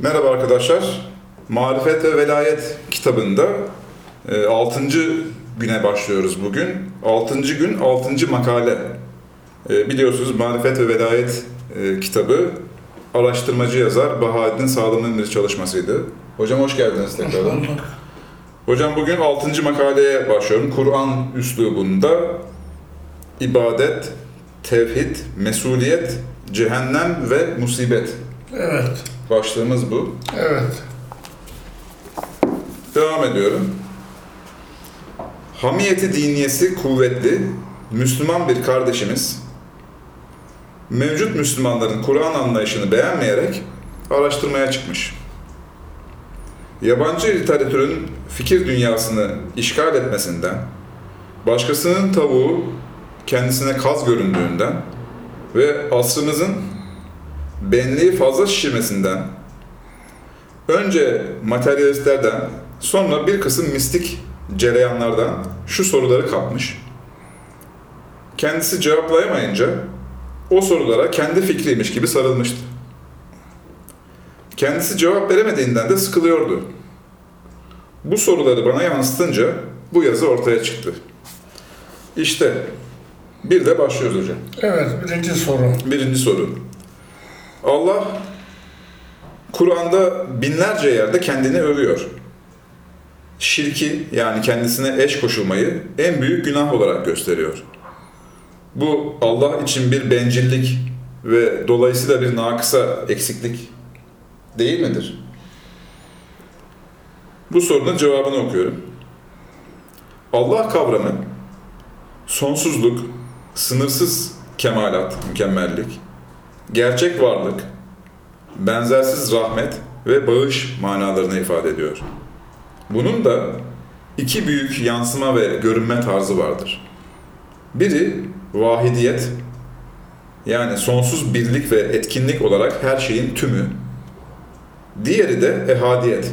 Merhaba arkadaşlar. Marifet ve Velayet kitabında 6. güne başlıyoruz bugün. 6. gün, 6. makale. Biliyorsunuz Marifet ve Velayet kitabı araştırmacı yazar Bahaeddin Sağlam'ın bir çalışmasıydı. Hocam hoş geldiniz tekrardan. Hocam bugün 6. makaleye başlıyorum. Kur'an üslubunda ibadet, tevhid, mesuliyet, cehennem ve musibet. Evet. Başlığımız bu. Evet. Devam ediyorum. Hamiyeti diniyesi kuvvetli, Müslüman bir kardeşimiz, mevcut Müslümanların Kur'an anlayışını beğenmeyerek araştırmaya çıkmış. Yabancı literatürün fikir dünyasını işgal etmesinden, başkasının tavuğu kendisine kaz göründüğünden ve asrımızın benliği fazla şişirmesinden, önce materyalistlerden, sonra bir kısım mistik cereyanlardan şu soruları kapmış. Kendisi cevaplayamayınca o sorulara kendi fikriymiş gibi sarılmıştı. Kendisi cevap veremediğinden de sıkılıyordu. Bu soruları bana yansıtınca bu yazı ortaya çıktı. İşte bir de başlıyoruz hocam. Evet, birinci soru. Allah Kur'an'da binlerce yerde kendini övüyor. Şirki, yani kendisine eş koşulmayı en büyük günah olarak gösteriyor. Bu Allah için bir bencillik ve dolayısıyla bir nakısa, eksiklik değil midir? Bu sorunun cevabını okuyorum. Allah kavramı sonsuzluk, sınırsız kemalat, mükemmellik, gerçek varlık, benzersiz rahmet ve bağış manalarını ifade ediyor. Bunun da iki büyük yansıma ve görünme tarzı vardır. Biri vahidiyet, yani sonsuz birlik ve etkinlik olarak her şeyin tümü. Diğeri de ehadiyet,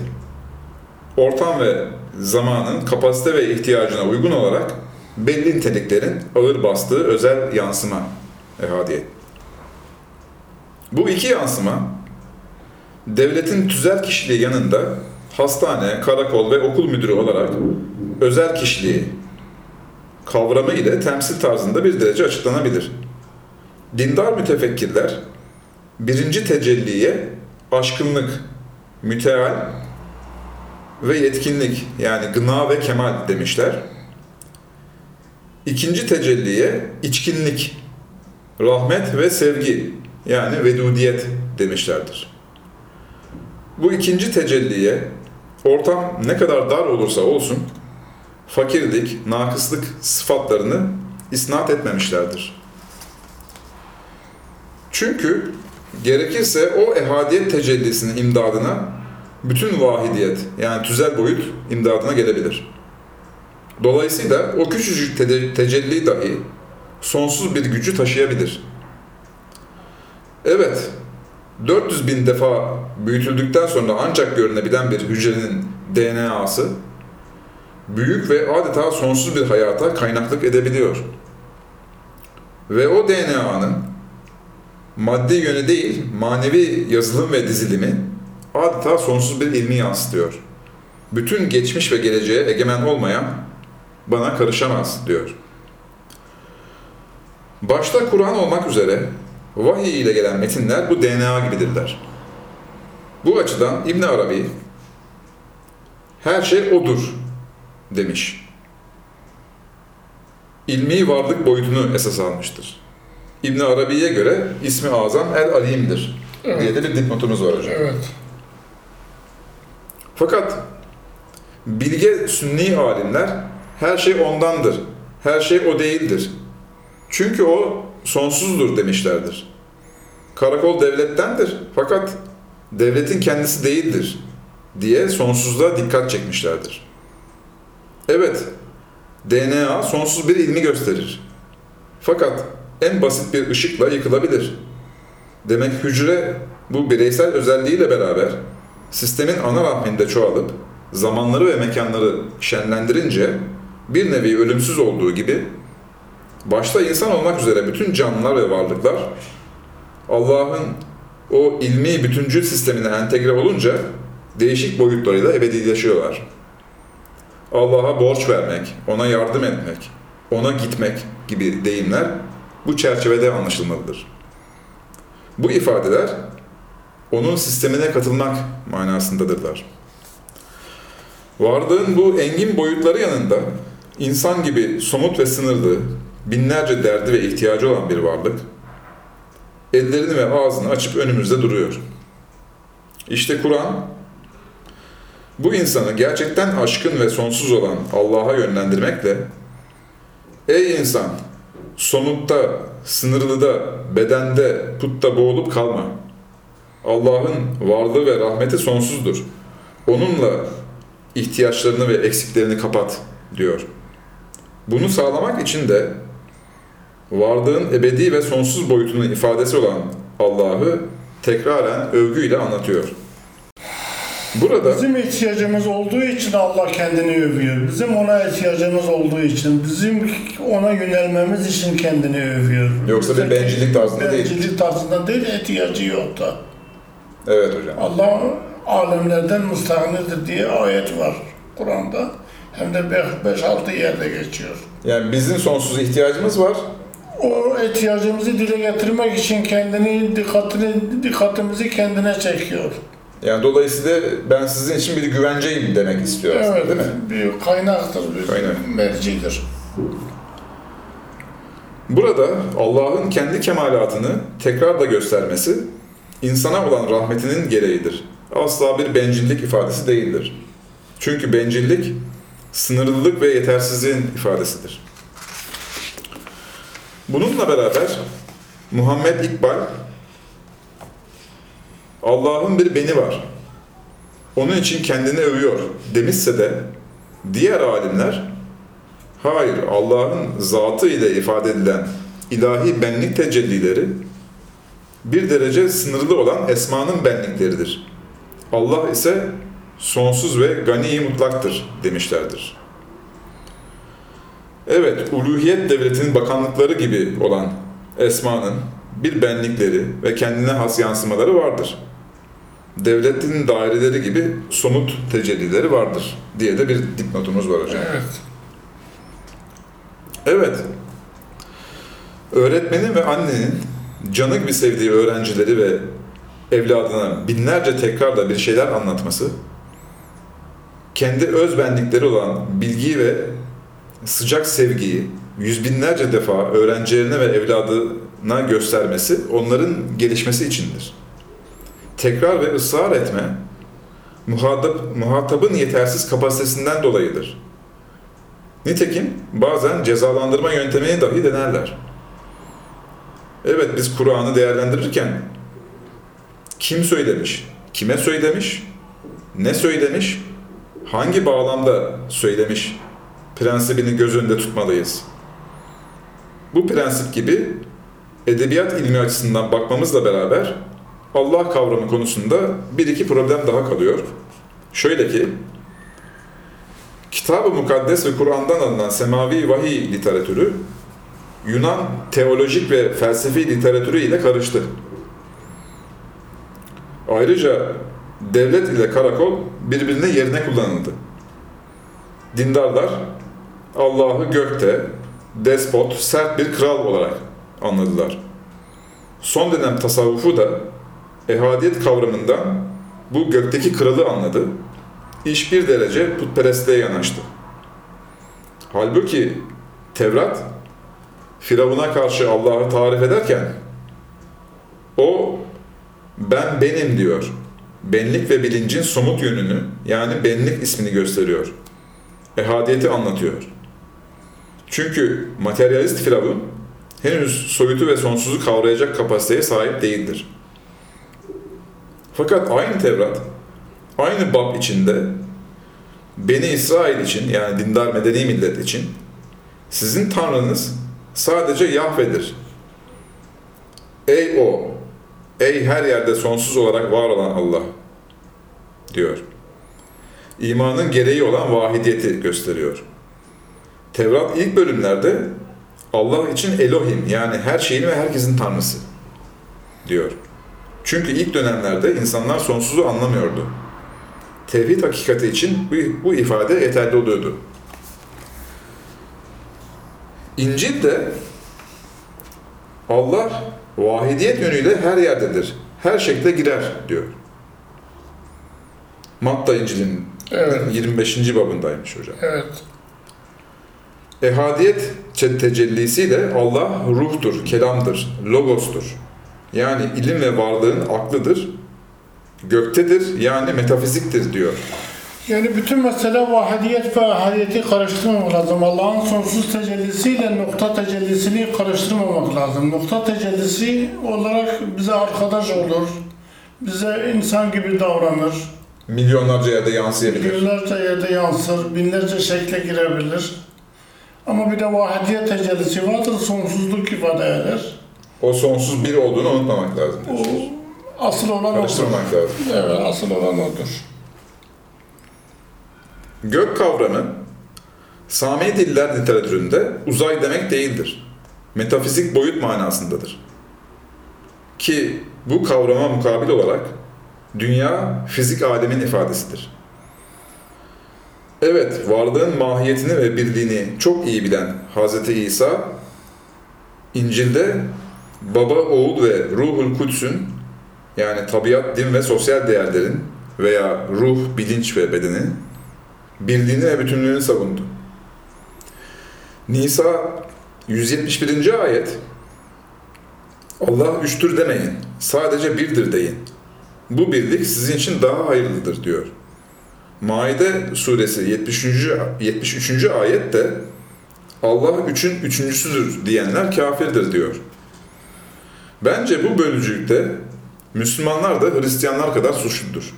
ortam ve zamanın kapasite ve ihtiyacına uygun olarak belli niteliklerin ağır bastığı özel yansıma, ehadiyet. Bu iki yansıma, devletin tüzel kişiliği yanında hastane, karakol ve okul müdürü olarak özel kişiliği kavramı ile temsil tarzında bir derece açıklanabilir. Dindar mütefekkirler, birinci tecelliye aşkınlık, müteal ve yetkinlik, yani gına ve kemal demişler. İkinci tecelliye içkinlik, rahmet ve sevgi, yani vedudiyet demişlerdir. Bu ikinci tecelliye ortam ne kadar dar olursa olsun fakirlik, nakıslık sıfatlarını isnat etmemişlerdir. Çünkü gerekirse o ehadiyet tecellisinin imdadına bütün vahidiyet, yani tüzel boyut imdadına gelebilir. Dolayısıyla o küçücük tecelli dahi sonsuz bir gücü taşıyabilir. Evet, 400 bin defa büyütüldükten sonra ancak görünebilen bir hücrenin DNA'sı büyük ve adeta sonsuz bir hayata kaynaklık edebiliyor. Ve o DNA'nın maddi yönü değil, manevi yazılım ve dizilimi adeta sonsuz bir ilmi yansıtıyor. Bütün geçmiş ve geleceğe egemen olmayan bana karışamaz diyor. Başta Kur'an olmak üzere vahiy ile gelen metinler bu DNA gibidirler. Bu açıdan İbn Arabi her şey odur demiş. İlmi varlık boyutunu esas almıştır. İbn Arabi'ye göre ismi azam el-alimdir diye de bir dipnotumuz var hocam. Evet. Fakat bilge sünni alimler her şey ondandır, her şey o değildir. Çünkü o sonsuzdur demişlerdir. Karakol devlettendir fakat devletin kendisi değildir diye sonsuzluğa dikkat çekmişlerdir. Evet, DNA sonsuz bir ilmi gösterir. Fakat en basit bir ışıkla yıkılabilir. Demek hücre bu bireysel özelliğiyle beraber sistemin ana rahminde çoğalıp zamanları ve mekanları şenlendirince bir nevi ölümsüz olduğu gibi başta insan olmak üzere bütün canlılar ve varlıklar Allah'ın o ilmi bütüncül sistemine entegre olunca değişik boyutlarıyla ebedileşiyorlar. Allah'a borç vermek, ona yardım etmek, ona gitmek gibi deyimler bu çerçevede anlaşılmalıdır. Bu ifadeler onun sistemine katılmak manasındadırlar. Varlığın bu engin boyutları yanında insan gibi somut ve sınırlı, binlerce derdi ve ihtiyacı olan bir varlık, ellerini ve ağzını açıp önümüzde duruyor. İşte Kur'an, bu insanı gerçekten aşkın ve sonsuz olan Allah'a yönlendirmekle, ey insan, somutta, sınırlıda, bedende, putta boğulup kalma. Allah'ın varlığı ve rahmeti sonsuzdur. Onunla ihtiyaçlarını ve eksiklerini kapat, diyor. Bunu sağlamak için de varlığın ebedi ve sonsuz boyutunun ifadesi olan Allah'ı tekraren övgüyle anlatıyor. Burada bizim ihtiyacımız olduğu için Allah kendini övüyor. Bizim ona ihtiyacımız olduğu için, bizim ona yönelmemiz için kendini övüyor. Yoksa bir bencillik tarzında değil. Bencillik tarzında değil, ihtiyacı yok da. Evet hocam. Allah alemlerden müstahnidir diye ayet var Kur'an'da. Hem de 5-6 yerde geçiyor. Yani bizim sonsuz ihtiyacımız var. O ihtiyacımızı dile getirmek için kendini, dikkatimizi kendine çekiyor. Yani dolayısıyla ben sizin için bir güvenceyim demek istiyor aslında, evet, değil mi? Bir kaynaktır, bir mercidir. Burada Allah'ın kendi kemalatını tekrar da göstermesi, insana olan rahmetinin gereğidir. Asla bir bencillik ifadesi değildir. Çünkü bencillik, sınırlılık ve yetersizliğin ifadesidir. Bununla beraber Muhammed İkbal, Allah'ın bir beni var, onun için kendini övüyor demişse de diğer alimler, hayır, Allah'ın zatı ile ifade edilen ilahi benlik tecellileri bir derece sınırlı olan esmanın benlikleridir. Allah ise sonsuz ve gani mutlaktır demişlerdir. Evet, uluhiyet devletinin bakanlıkları gibi olan esmanın bir benlikleri ve kendine has yansımaları vardır. Devletin daireleri gibi somut tecellileri vardır diye de bir dipnotumuz var hocam. Evet. Evet. Öğretmenin ve annenin canı gibi sevdiği öğrencileri ve evladına binlerce tekrarla bir şeyler anlatması, kendi öz benlikleri olan bilgiyi ve sıcak sevgiyi yüz binlerce defa öğrencilerine ve evladına göstermesi onların gelişmesi içindir. Tekrar ve ısrar etme, muhatabın yetersiz kapasitesinden dolayıdır. Nitekim bazen cezalandırma yöntemini dahi denerler. Evet, biz Kur'an'ı değerlendirirken kim söylemiş, kime söylemiş, ne söylemiş, hangi bağlamda söylemiş prensibini göz önünde tutmalıyız. Bu prensip gibi edebiyat ilmi açısından bakmamızla beraber Allah kavramı konusunda bir iki problem daha kalıyor. Şöyle ki, Kitab-ı Mukaddes ve Kur'an'dan alınan semavi vahiy literatürü Yunan teolojik ve felsefi literatürü ile karıştı. Ayrıca devlet ile karakol birbirine yerine kullanıldı. Dindarlar Allah'ı gökte, despot, sert bir kral olarak anladılar. Son dönem tasavvufu da ehadiyet kavramından bu gökteki kralı anladı. İş bir derece putperestliğe yanaştı. Halbuki Tevrat, Firavun'a karşı Allah'ı tarif ederken o ben benim diyor. Benlik ve bilincin somut yönünü, yani benlik ismini gösteriyor. Ehadiyeti anlatıyor. Çünkü materyalist Firavun henüz soyutu ve sonsuzu kavrayacak kapasiteye sahip değildir. Fakat aynı Tevrat, aynı bab içinde Beni İsrail için, yani dindar medeni millet için sizin Tanrınız sadece Yahve'dir. Ey o! Ey her yerde sonsuz olarak var olan Allah, diyor. İmanın gereği olan vahidiyeti gösteriyor. Tevrat ilk bölümlerde Allah için Elohim, yani her şeyin ve herkesin Tanrısı, diyor. Çünkü ilk dönemlerde insanlar sonsuzu anlamıyordu. Tevhid hakikati için bu ifade yeterli oluyordu. İncil'de Allah vahidiyet yönüyle her yerdedir, her şekle girer diyor. Matta İncil'in 25. babındaymış hocam. Evet. Ehadiyet tecellisiyle Allah ruhtur, kelamdır, logostur. Yani ilim ve varlığın aklıdır, göktedir, yani metafiziktir diyor. Yani bütün mesele vahidiyet ve ehadiyeti karıştırmamak lazım. Allah'ın sonsuz tecellisiyle nokta tecellisini karıştırmamak lazım. Nokta tecellisi olarak bize arkadaş olur, bize insan gibi davranır. Milyonlarca yerde yansıyabilir. Milyonlarca yerde yansır, binlerce şekle girebilir. Ama bir de vahidiyet tecellisi vardır, sonsuzluk ifade eder. O sonsuz bir olduğunu unutmamak lazım. O asıl olan odur. Karıştırmak lazım. Evet, asıl olan odur. Gök kavramı, Sami diller literatüründe uzay demek değildir. Metafizik boyut manasındadır. Ki bu kavrama mukabil olarak dünya fizik alemin ifadesidir. Evet, varlığın mahiyetini ve birliğini çok iyi bilen Hz. İsa, İncil'de Baba, Oğul ve Ruhul Kudüs'ün, yani tabiat, din ve sosyal değerlerin veya ruh, bilinç ve bedenin birliğini ve bütünlüğünü savundu. Nisa 171. ayet, Allah üçtür demeyin, sadece birdir deyin. Bu birlik sizin için daha hayırlıdır diyor. Maide suresi 73. ayette Allah üçün üçüncüsüdür diyenler kafirdir diyor. Bence bu bölücülükte Müslümanlar da Hristiyanlar kadar suçludur.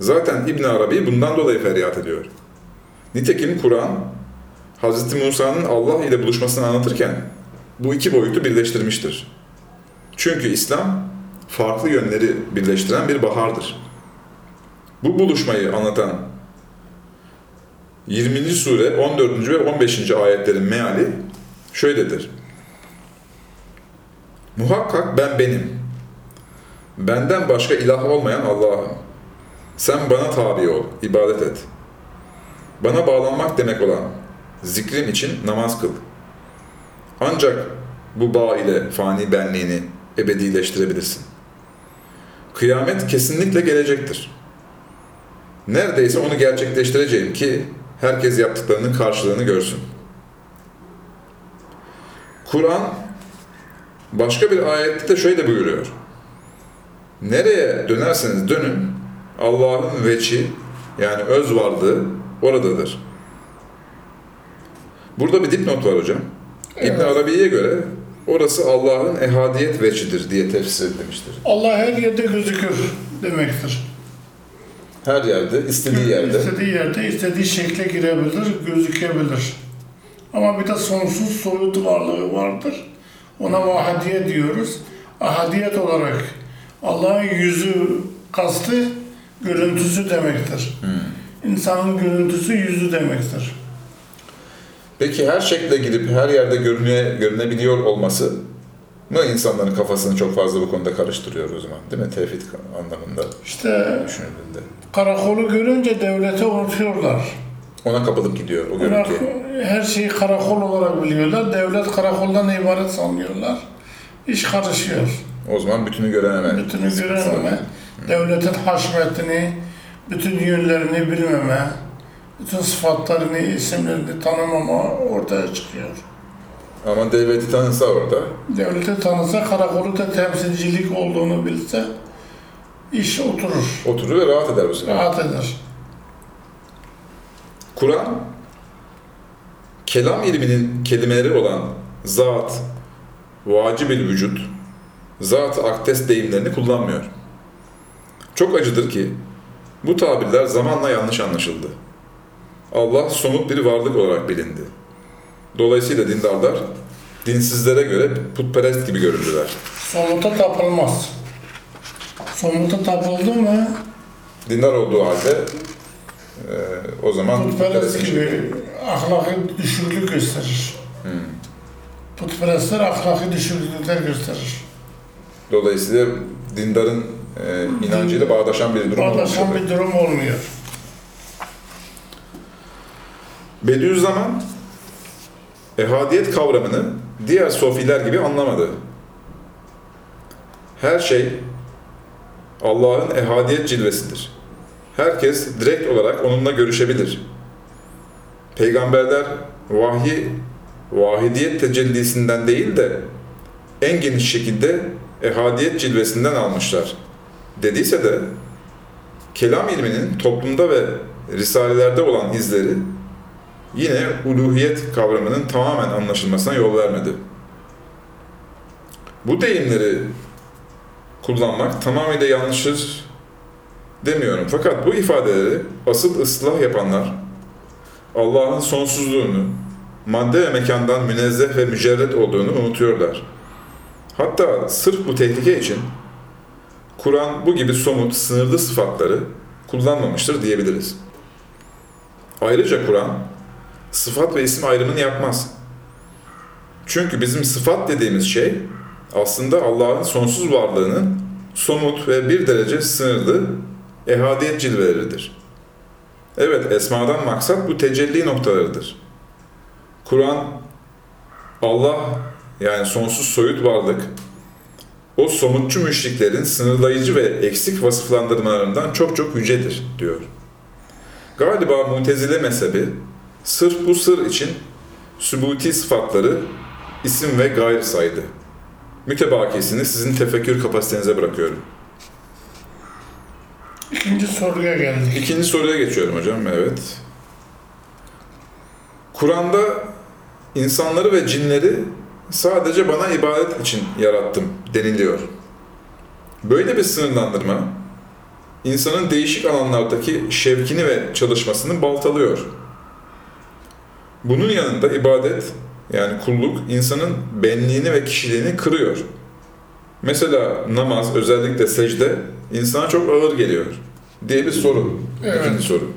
Zaten İbn Arabi bundan dolayı feryat ediyor. Nitekim Kur'an, Hz. Musa'nın Allah ile buluşmasını anlatırken bu iki boyutu birleştirmiştir. Çünkü İslam farklı yönleri birleştiren bir bahardır. Bu buluşmayı anlatan 20. sure 14. ve 15. ayetlerin meali şöyledir. Muhakkak ben benim, benden başka ilah olmayan Allah'ım. Sen bana tabi ol, ibadet et. Bana bağlanmak demek olan zikrim için namaz kıl. Ancak bu bağ ile fani benliğini ebedileştirebilirsin. Kıyamet kesinlikle gelecektir. Neredeyse onu gerçekleştireceğim ki herkes yaptıklarının karşılığını görsün. Kur'an başka bir ayette de şöyle buyuruyor. Nereye dönerseniz dönün, Allah'ın veçi, yani öz varlığı oradadır. Burada bir dipnot var hocam. Evet. İbn Arabi'ye göre orası Allah'ın ehadiyet veçidir diye tefsir edilmiştir. Allah her yerde gözükür demektir. Her yerde, istediği yerde. İstediği yerde, istediği şekle girebilir, gözükebilir. Ama bir de sonsuz soyut varlığı vardır. Ona vahidiyet diyoruz. Ahadiyet olarak Allah'ın yüzü, kastı görüntüsü demektir. İnsanın görüntüsü yüzü demektir. Peki her şekle girip her yerde görünebiliyor olması mı insanların kafasını çok fazla bu konuda karıştırıyor o zaman, değil mi? Tevhid anlamında. İşte düşünüldüğünde. Karakolu görünce devleti unutuyorlar. Ona kapılıp gidiyor o görüntü. Her şeyi karakol olarak biliyorlar. Devlet karakoldan ibaret sanıyorlar. İş karışıyor. O zaman bütünü görememe. Bütünü görememe. Devletin haşmetini, bütün yönlerini bilmeme, bütün sıfatlarını, isimlerini tanımama ortaya çıkıyor. Ama devleti tanısa orada. Devleti tanısa, karakolu da temsilcilik olduğunu bilse, iş oturur. Oturur ve rahat eder o zaman. Rahat eder. Kur'an, kelam ilminin kelimeleri olan zat, vacib-ül vücud, zat-ı akdes deyimlerini kullanmıyor. Çok acıdır ki bu tabirler zamanla yanlış anlaşıldı. Allah somut bir varlık olarak bilindi. Dolayısıyla dindarlar dinsizlere göre putperest gibi göründüler. Somuta tapılmaz. Somuta tapıldı mı? Dindar olduğu halde o zaman putperest gibi ahlaki düşüklük gösterir. Putperestler ahlaki düşüklükler gösterir. Dolayısıyla dindarın inancıyla bağdaşan bir durum olmuyor. Bağdaşan bir durum olmuyor. Bediüzzaman ehadiyet kavramını diğer sofiler gibi anlamadı. Her şey Allah'ın ehadiyet cilvesidir. Herkes direkt olarak onunla görüşebilir. Peygamberler vahyi, vahidiyet tecellisinden değil de en geniş şekilde ehadiyet cilvesinden almışlar dediyse de kelam ilminin toplumda ve risalelerde olan izleri yine uluhiyet kavramının tamamen anlaşılmasına yol vermedi. Bu deyimleri kullanmak tamamıyla yanlıştır demiyorum. Fakat bu ifadeleri asıl ıslah yapanlar Allah'ın sonsuzluğunu, madde ve mekandan münezzeh ve mücerret olduğunu unutuyorlar. Hatta sırf bu tehlike için Kur'an bu gibi somut, sınırlı sıfatları kullanmamıştır diyebiliriz. Ayrıca Kur'an sıfat ve isim ayrımını yapmaz. Çünkü bizim sıfat dediğimiz şey aslında Allah'ın sonsuz varlığının somut ve bir derece sınırlı ehadiyet cilveleridir. Evet, esmadan maksat bu tecelli noktalarıdır. Kur'an, Allah yani sonsuz soyut varlık, o somutçu müşriklerin sınırlayıcı ve eksik vasıflandırmalarından çok çok yücedir diyor. Galiba Mutezile mezhebi sırf bu sır için sübuti sıfatları isim ve gayr saydı. Mütebakisini sizin tefekkür kapasitenize bırakıyorum. İkinci soruya geldik. İkinci soruya geçiyorum hocam, evet. Kur'an'da insanları ve cinleri sadece bana ibadet için yarattım deniliyor. Böyle bir sınırlandırma insanın değişik alanlardaki şevkini ve çalışmasını baltalıyor. Bunun yanında ibadet, yani kulluk, insanın benliğini ve kişiliğini kırıyor. Mesela namaz, özellikle secde, insana çok ağır geliyor diye bir soru. Evet. İkinci soru.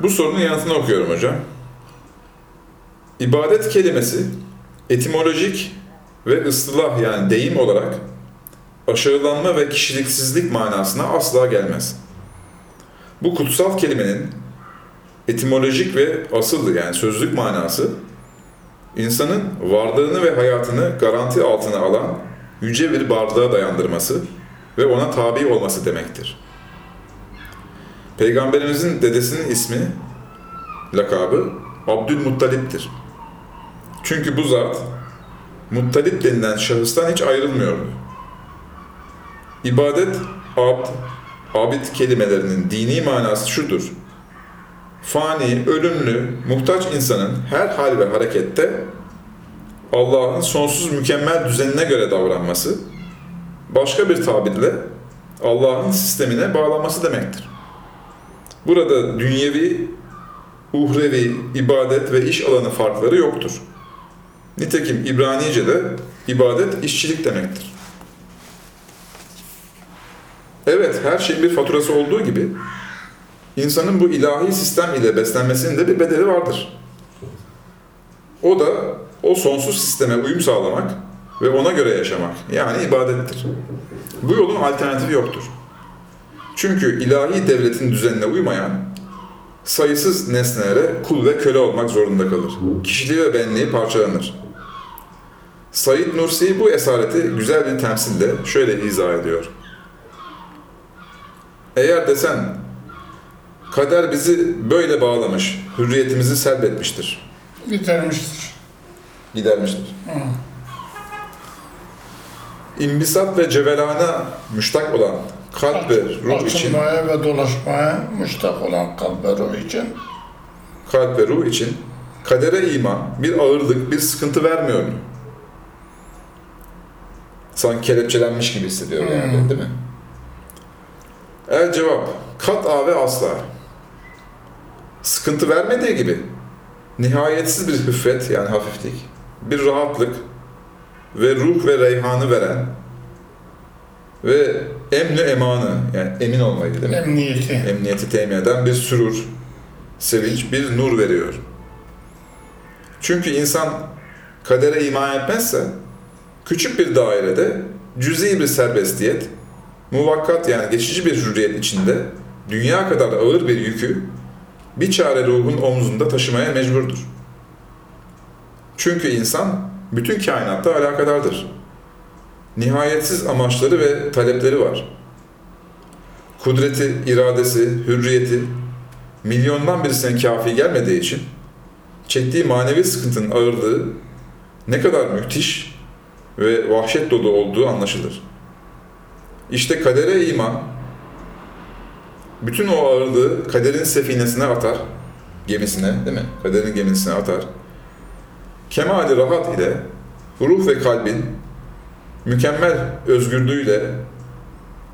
Bu sorunun yanıtını okuyorum hocam. İbadet kelimesi etimolojik ve ıslah yani deyim olarak aşağılanma ve kişiliksizlik manasına asla gelmez. Bu kutsal kelimenin etimolojik ve asıl yani sözlük manası insanın varlığını ve hayatını garanti altına alan yüce bir varlığa dayandırması ve ona tabi olması demektir. Peygamberimizin dedesinin ismi, lakabı Abdülmuttalip'tir. Çünkü bu zat Muttalip denilen şahıstan hiç ayrılmıyordu. İbadet, abd, abid kelimelerinin dini manası şudur: fani, ölümlü, muhtaç insanın her hal ve harekette Allah'ın sonsuz mükemmel düzenine göre davranması, başka bir tabirle Allah'ın sistemine bağlanması demektir. Burada dünyevi, uhrevi, ibadet ve iş alanı farkları yoktur. Nitekim İbranice'de ibadet işçilik demektir. Evet, her şeyin bir faturası olduğu gibi İnsanın bu ilahi sistem ile beslenmesinin de bir bedeli vardır. O da o sonsuz sisteme uyum sağlamak ve ona göre yaşamak, yani ibadettir. Bu yolun alternatifi yoktur. Çünkü ilahi devletin düzenine uymayan sayısız nesnelere kul ve köle olmak zorunda kalır. Kişiliği ve benliği parçalanır. Said Nursi bu esareti güzel bir temsille şöyle izah ediyor. Eğer desen kader bizi böyle bağlamış, hürriyetimizi selbetmiştir. Gidermiştir. İmbisat ve cevelana müştak olan kalp ve ruh için, açılmaya ve dolaşmaya müştak olan kalp ve ruh için, kadere iman bir ağırlık, bir sıkıntı vermiyor mu? Sanki kelepçelenmiş gibi hissediyor yani, değil mi? El cevap, kat'a ve asla. Sıkıntı vermediği gibi nihayetsiz bir hüffet yani hafiflik, bir rahatlık ve ruh ve reyhanı veren ve emni emanı yani emin olmayı demek. Emniyeti temin eden bir sürur, sevinç, bir nur veriyor. Çünkü insan kadere iman etmezse küçük bir dairede cüz'i bir serbestiyet, muvakkat yani geçici bir hürriyet içinde dünya kadar ağır bir yükü bir çare ruhun omzunda taşımaya mecburdur. Çünkü insan bütün kainatta alakadardır. Nihayetsiz amaçları ve talepleri var. Kudreti, iradesi, hürriyeti milyondan birisine kafi gelmediği için çektiği manevi sıkıntının ağırlığı ne kadar müthiş ve vahşet dolu olduğu anlaşılır. İşte kadere iman, bütün o ağırlığı kaderin sefinesine atar, gemisine, değil mi? Kaderin gemisine atar. Kemal-i rahat ile ruh ve kalbin mükemmel özgürlüğüyle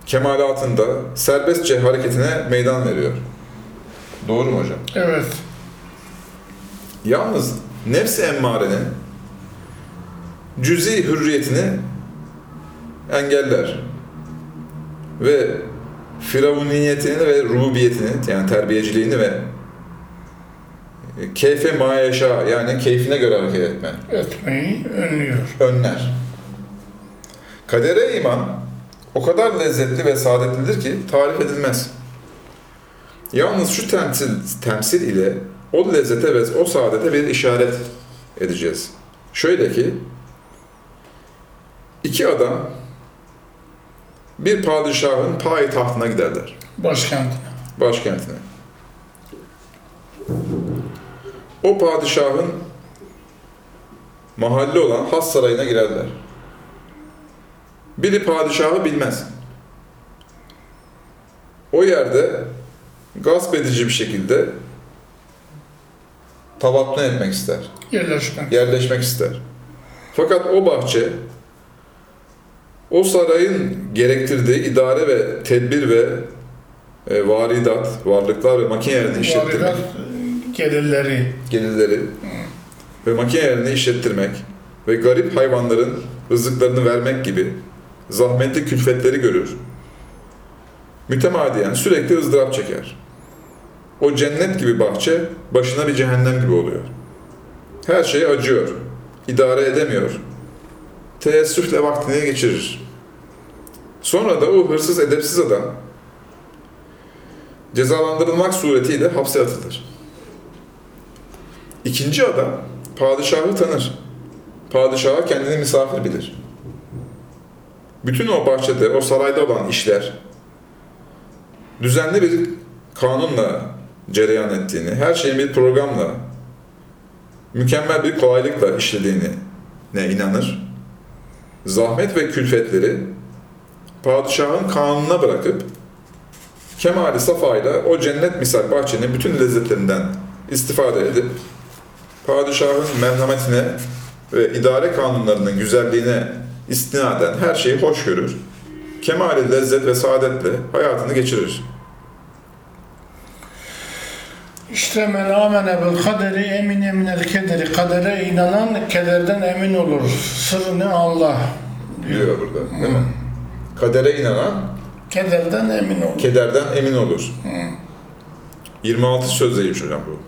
kemalatında serbestçe hareketine meydan veriyor. Doğru mu hocam? Evet. Yalnız nefs-i emmarenin cüz'i hürriyetini engeller ve firavuniyetini ve rububiyetini, yani terbiyeciliğini ve keyfe mayeşa, yani keyfine göre hareket etmeyi önler. Kadere iman o kadar lezzetli ve saadetlidir ki tarif edilmez. Yalnız şu temsil ile o lezzete ve o saadete bir işaret edeceğiz. Şöyle ki, iki adam bir padişahın payitahtına giderler. Başkentine. O padişahın mahalli olan has sarayına girerler. Biri padişahı bilmez. O yerde gasp edici bir şekilde tavatna etmek ister. Yerleşmek ister. Fakat o bahçe, o sarayın gerektirdiği idare ve tedbir ve varidat, varlıklar ve makinelerini işlettirmek. Varidat, gelirleri. Ve makinelerini işlettirmek ve garip hayvanların rızıklarını vermek gibi zahmetli külfetleri görür. Mütemadiyen sürekli ızdırap çeker. O cennet gibi bahçe başına bir cehennem gibi oluyor. Her şeye acıyor, idare edemiyor. Teessüfle vaktini geçirir. Sonra da o hırsız, edepsiz adam cezalandırılmak suretiyle hapse atılır. İkinci adam padişahı tanır. Padişaha kendini misafir bilir. Bütün o bahçede, o sarayda olan işler düzenli bir kanunla cereyan ettiğini, her şeyin bir programla, mükemmel bir kolaylıkla işlediğine inanır. Zahmet ve külfetleri padişahın kanununa bırakıp kemali safayla o cennet misal bahçenin bütün lezzetlerinden istifade edip padişahın merhametine ve idare kanunlarının güzelliğine istinaden her şeyi hoş görür. Kemali lezzet ve saadetle hayatını geçirir. İşte men amene bil kaderi emine minel kederi. Kadere inanan kederden emin olur. Sırrını Allah diyor burada, değil mi? Kadere inanan kederden emin olur. 26. sözdeymiş hocam bu.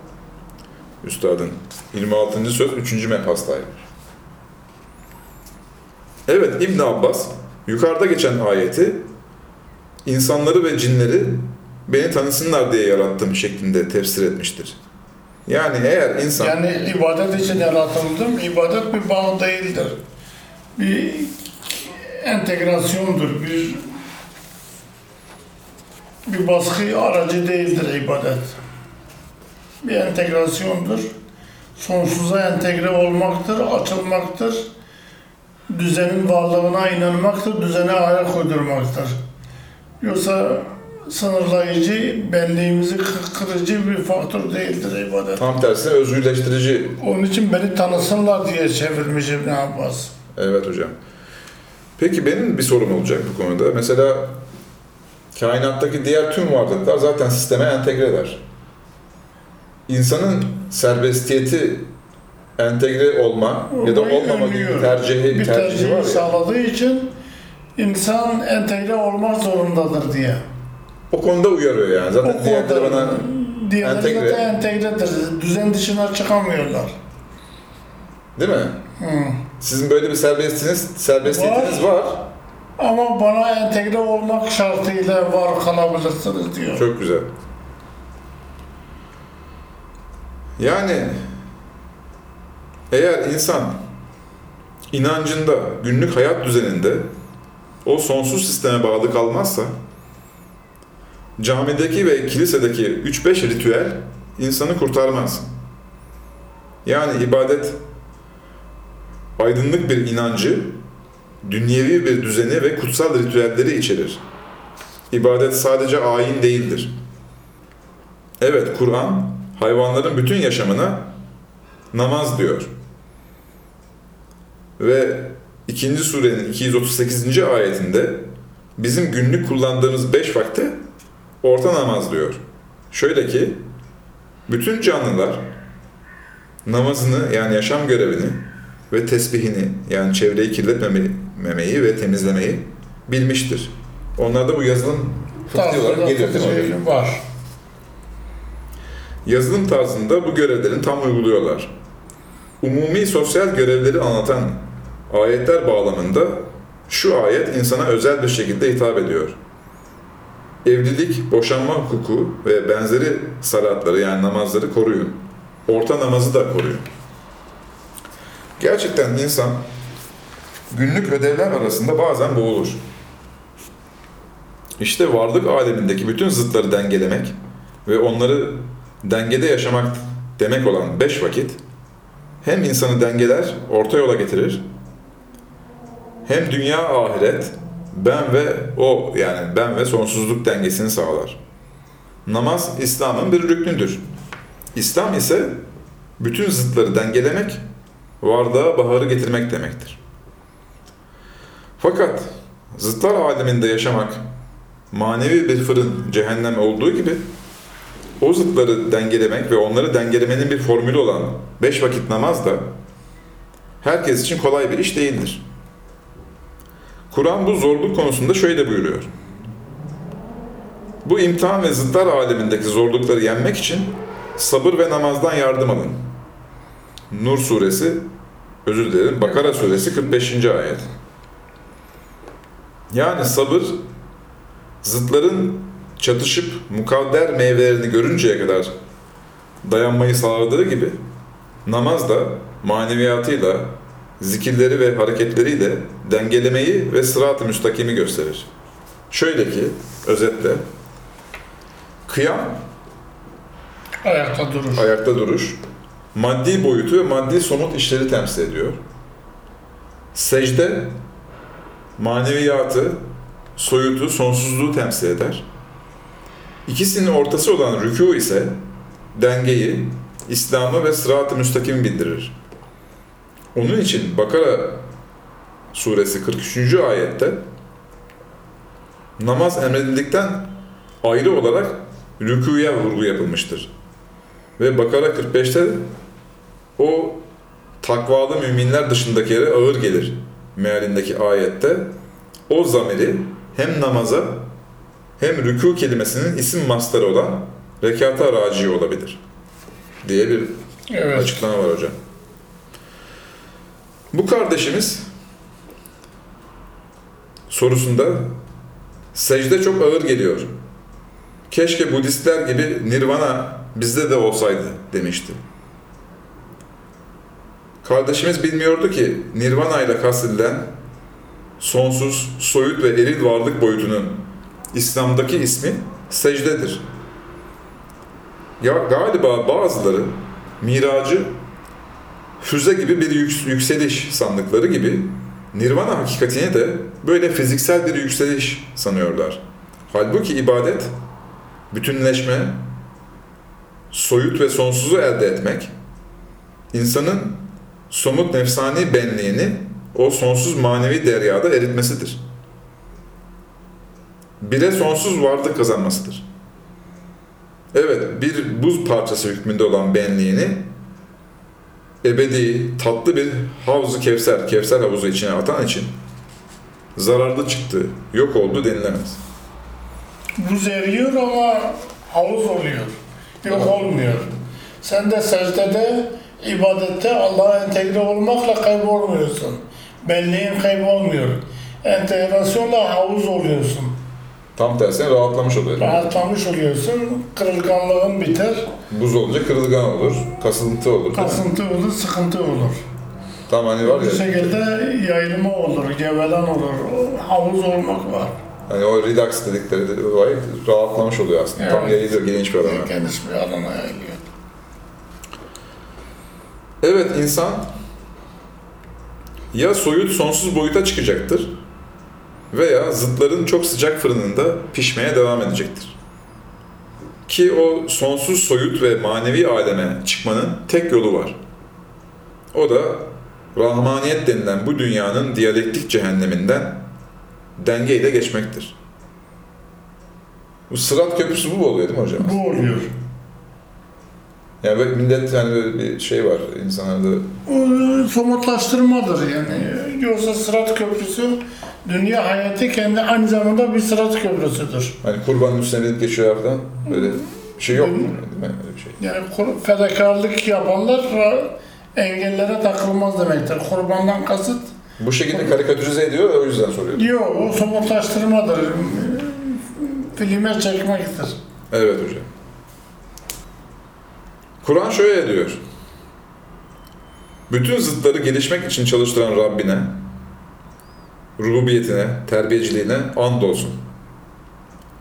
Üstadın 26. söz 3. mefhastaymış. Evet, İbn Abbas yukarıda geçen ayeti insanları ve cinleri beni tanısınlar diye yarattım şeklinde tefsir etmiştir. Yani eğer insan... Yani ibadet için yaratıldım, ibadet bir bağ değildir. Bir entegrasyondur, bir baskı aracı değildir ibadet. Bir entegrasyondur. Sonsuza entegre olmaktır, açılmaktır. Düzenin varlığına inanmaktır, düzene ayak uydurmaktır. Yoksa sınırlayıcı, benliğimizi kırıcı bir faktör değildir ibadet. Tam tersine özgürleştirici. Onun için beni tanısınlar diye çevirmiş İbn Abbas. Evet hocam. Peki benim bir sorum olacak bu konuda. Mesela kainattaki diğer tüm varlıklar zaten sisteme entegre eder. İnsanın serbestiyeti entegre olma ya da olmama gibi bir tercihi var sağladığı için insan entegre olmak zorundadır diye. O konuda uyarıyor yani. Zaten diğerleri de entegredir. Düzen dışına çıkamıyorlar. Değil mi? Sizin böyle bir serbestiyetiniz var. Ama bana entegre olmak şartıyla var kalabilirsiniz diyor. Çok güzel. Yani eğer insan inancında, günlük hayat düzeninde o sonsuz sisteme bağlı kalmazsa, camideki ve kilisedeki 3-5 ritüel insanı kurtarmaz. Yani ibadet, aydınlık bir inancı, dünyevi bir düzeni ve kutsal ritüelleri içerir. İbadet sadece ayin değildir. Evet, Kur'an hayvanların bütün yaşamına namaz diyor. Ve 2. surenin 238. ayetinde bizim günlük kullandığımız 5 vakte orta namaz diyor. Şöyle ki, bütün canlılar namazını, yani yaşam görevini ve tesbihini, yani çevreyi kirletmemeyi ve temizlemeyi bilmiştir. Onlarda bu yazılım fıkhi olarak geliyor değil mi hocam? Var. Yazılım tarzında bu görevlerini tam uyguluyorlar. Umumi sosyal görevleri anlatan ayetler bağlamında şu ayet insana özel bir şekilde hitap ediyor. Evlilik, boşanma hukuku ve benzeri salatları, yani namazları koruyun. Orta namazı da koruyun. Gerçekten insan günlük ödevler arasında bazen boğulur. İşte varlık alemindeki bütün zıtları dengelemek ve onları dengede yaşamak demek olan 5 vakit hem insanı dengeler, orta yola getirir, hem dünya ahiret, ben ve o, yani ben ve sonsuzluk dengesini sağlar. Namaz İslam'ın bir rüknüdür. İslam ise bütün zıtları dengelemek, varlığa baharı getirmek demektir. Fakat zıtlar aleminde yaşamak manevi bir fırın, cehennem olduğu gibi o zıtları dengelemek ve onları dengelemenin bir formülü olan 5 vakit namaz da herkes için kolay bir iş değildir. Kur'an bu zorluk konusunda şöyle buyuruyor. Bu imtihan ve zıtlar alemindeki zorlukları yenmek için sabır ve namazdan yardım alın. Nur suresi, Bakara suresi 45. ayet. Yani sabır, zıtların çatışıp mukadder meyvelerini görünceye kadar dayanmayı sağladığı gibi, namaz da maneviyatıyla, zikirleri ve hareketleriyle dengelemeyi ve sırat-ı müstakimi gösterir. Şöyle ki, özetle, kıyam, ayakta duruş, maddi boyutu ve maddi somut işleri temsil ediyor. Secde, maneviyatı, soyutu, sonsuzluğu temsil eder. İkisinin ortası olan rükû ise dengeyi, İslam'ı ve sırat-ı müstakimi bildirir. Onun için Bakara suresi 43. ayette namaz emredildikten ayrı olarak rükûya vurgu yapılmıştır. Ve Bakara 45'te o takvalı müminler dışındakilere ağır gelir mealindeki ayette o zamiri hem namaza hem rükû kelimesinin isim mastarı olan rekata raci olabilir diye bir açıklama var hocam. Bu kardeşimiz sorusunda secde çok ağır geliyor. Keşke Budistler gibi nirvana bizde de olsaydı demişti. Kardeşimiz bilmiyordu ki nirvana ile kastedilen sonsuz, soyut ve eril varlık boyutunun İslam'daki ismi secdedir. Ya galiba bazıları miracı füze gibi bir yükseliş sandıkları gibi nirvana hakikatini de böyle fiziksel bir yükseliş sanıyorlar. Halbuki ibadet, bütünleşme, soyut ve sonsuzu elde etmek, insanın somut nefsani benliğini o sonsuz manevi deryada eritmesidir. Bire sonsuz varlık kazanmasıdır. Evet, bir buz parçası hükmünde olan benliğini ebedi, tatlı bir havzu Kevser, Kevser havuzu içine atan için zararlı çıktı, yok oldu denilemez. Buz eriyor ama havuz oluyor. Yok olmuyor. Sen de secdede ibadette Allah'a entegre olmakla kaybolmuyorsun. Benliğin kaybolmuyor. Entegrasyonla havuz oluyorsun. Tam tersine rahatlamış oluyor. Rahatlamış oluyorsun, kırılganlığın biter. Buz olunca kırılgan olur, kasıntı olur. Kasıntı olur, sıkıntı olur. Tam hani var ya. Bu şekilde yayılma olur, gevelan olur, havuz olmak var. Yani o relax dedikleri de rahatlamış oluyor aslında. Evet. Tam yayılıyor, geniş bir alana. Geniş bir alana yayılıyor. Evet, insan ya soyut sonsuz boyuta çıkacaktır veya zıtların çok sıcak fırınında pişmeye devam edecektir. Ki o sonsuz soyut ve manevi aleme çıkmanın tek yolu var. O da Rahmaniyet denilen bu dünyanın diyalektik cehenneminden dengeyle geçmektir. Bu Sırat Köprüsü bu oluyor değil mi hocam? Bu oluyor. Yani millet yani böyle bir şey var insanlarda. O somutlaştırmadır yani. Yoksa Sırat Köprüsü dünya hayatı kendi aynı zamanda bir sırat köprüsüdür. Hani kurbanın üstüne binip geçiyor haftan, böyle bir şey yok mu? Yani, öyle bir şey. Yani fedakarlık yapanlar engellere takılmaz demektir. Kurbandan kasıt... Bu şekilde karikatürize ediyor, o yüzden soruyor. Yok, o somutlaştırmadır. Filme çekmektir. Evet hocam. Kur'an şöyle diyor. Bütün zıtları gelişmek için çalıştıran Rabbine, rububiyetine, terbiyeciliğine andolsun.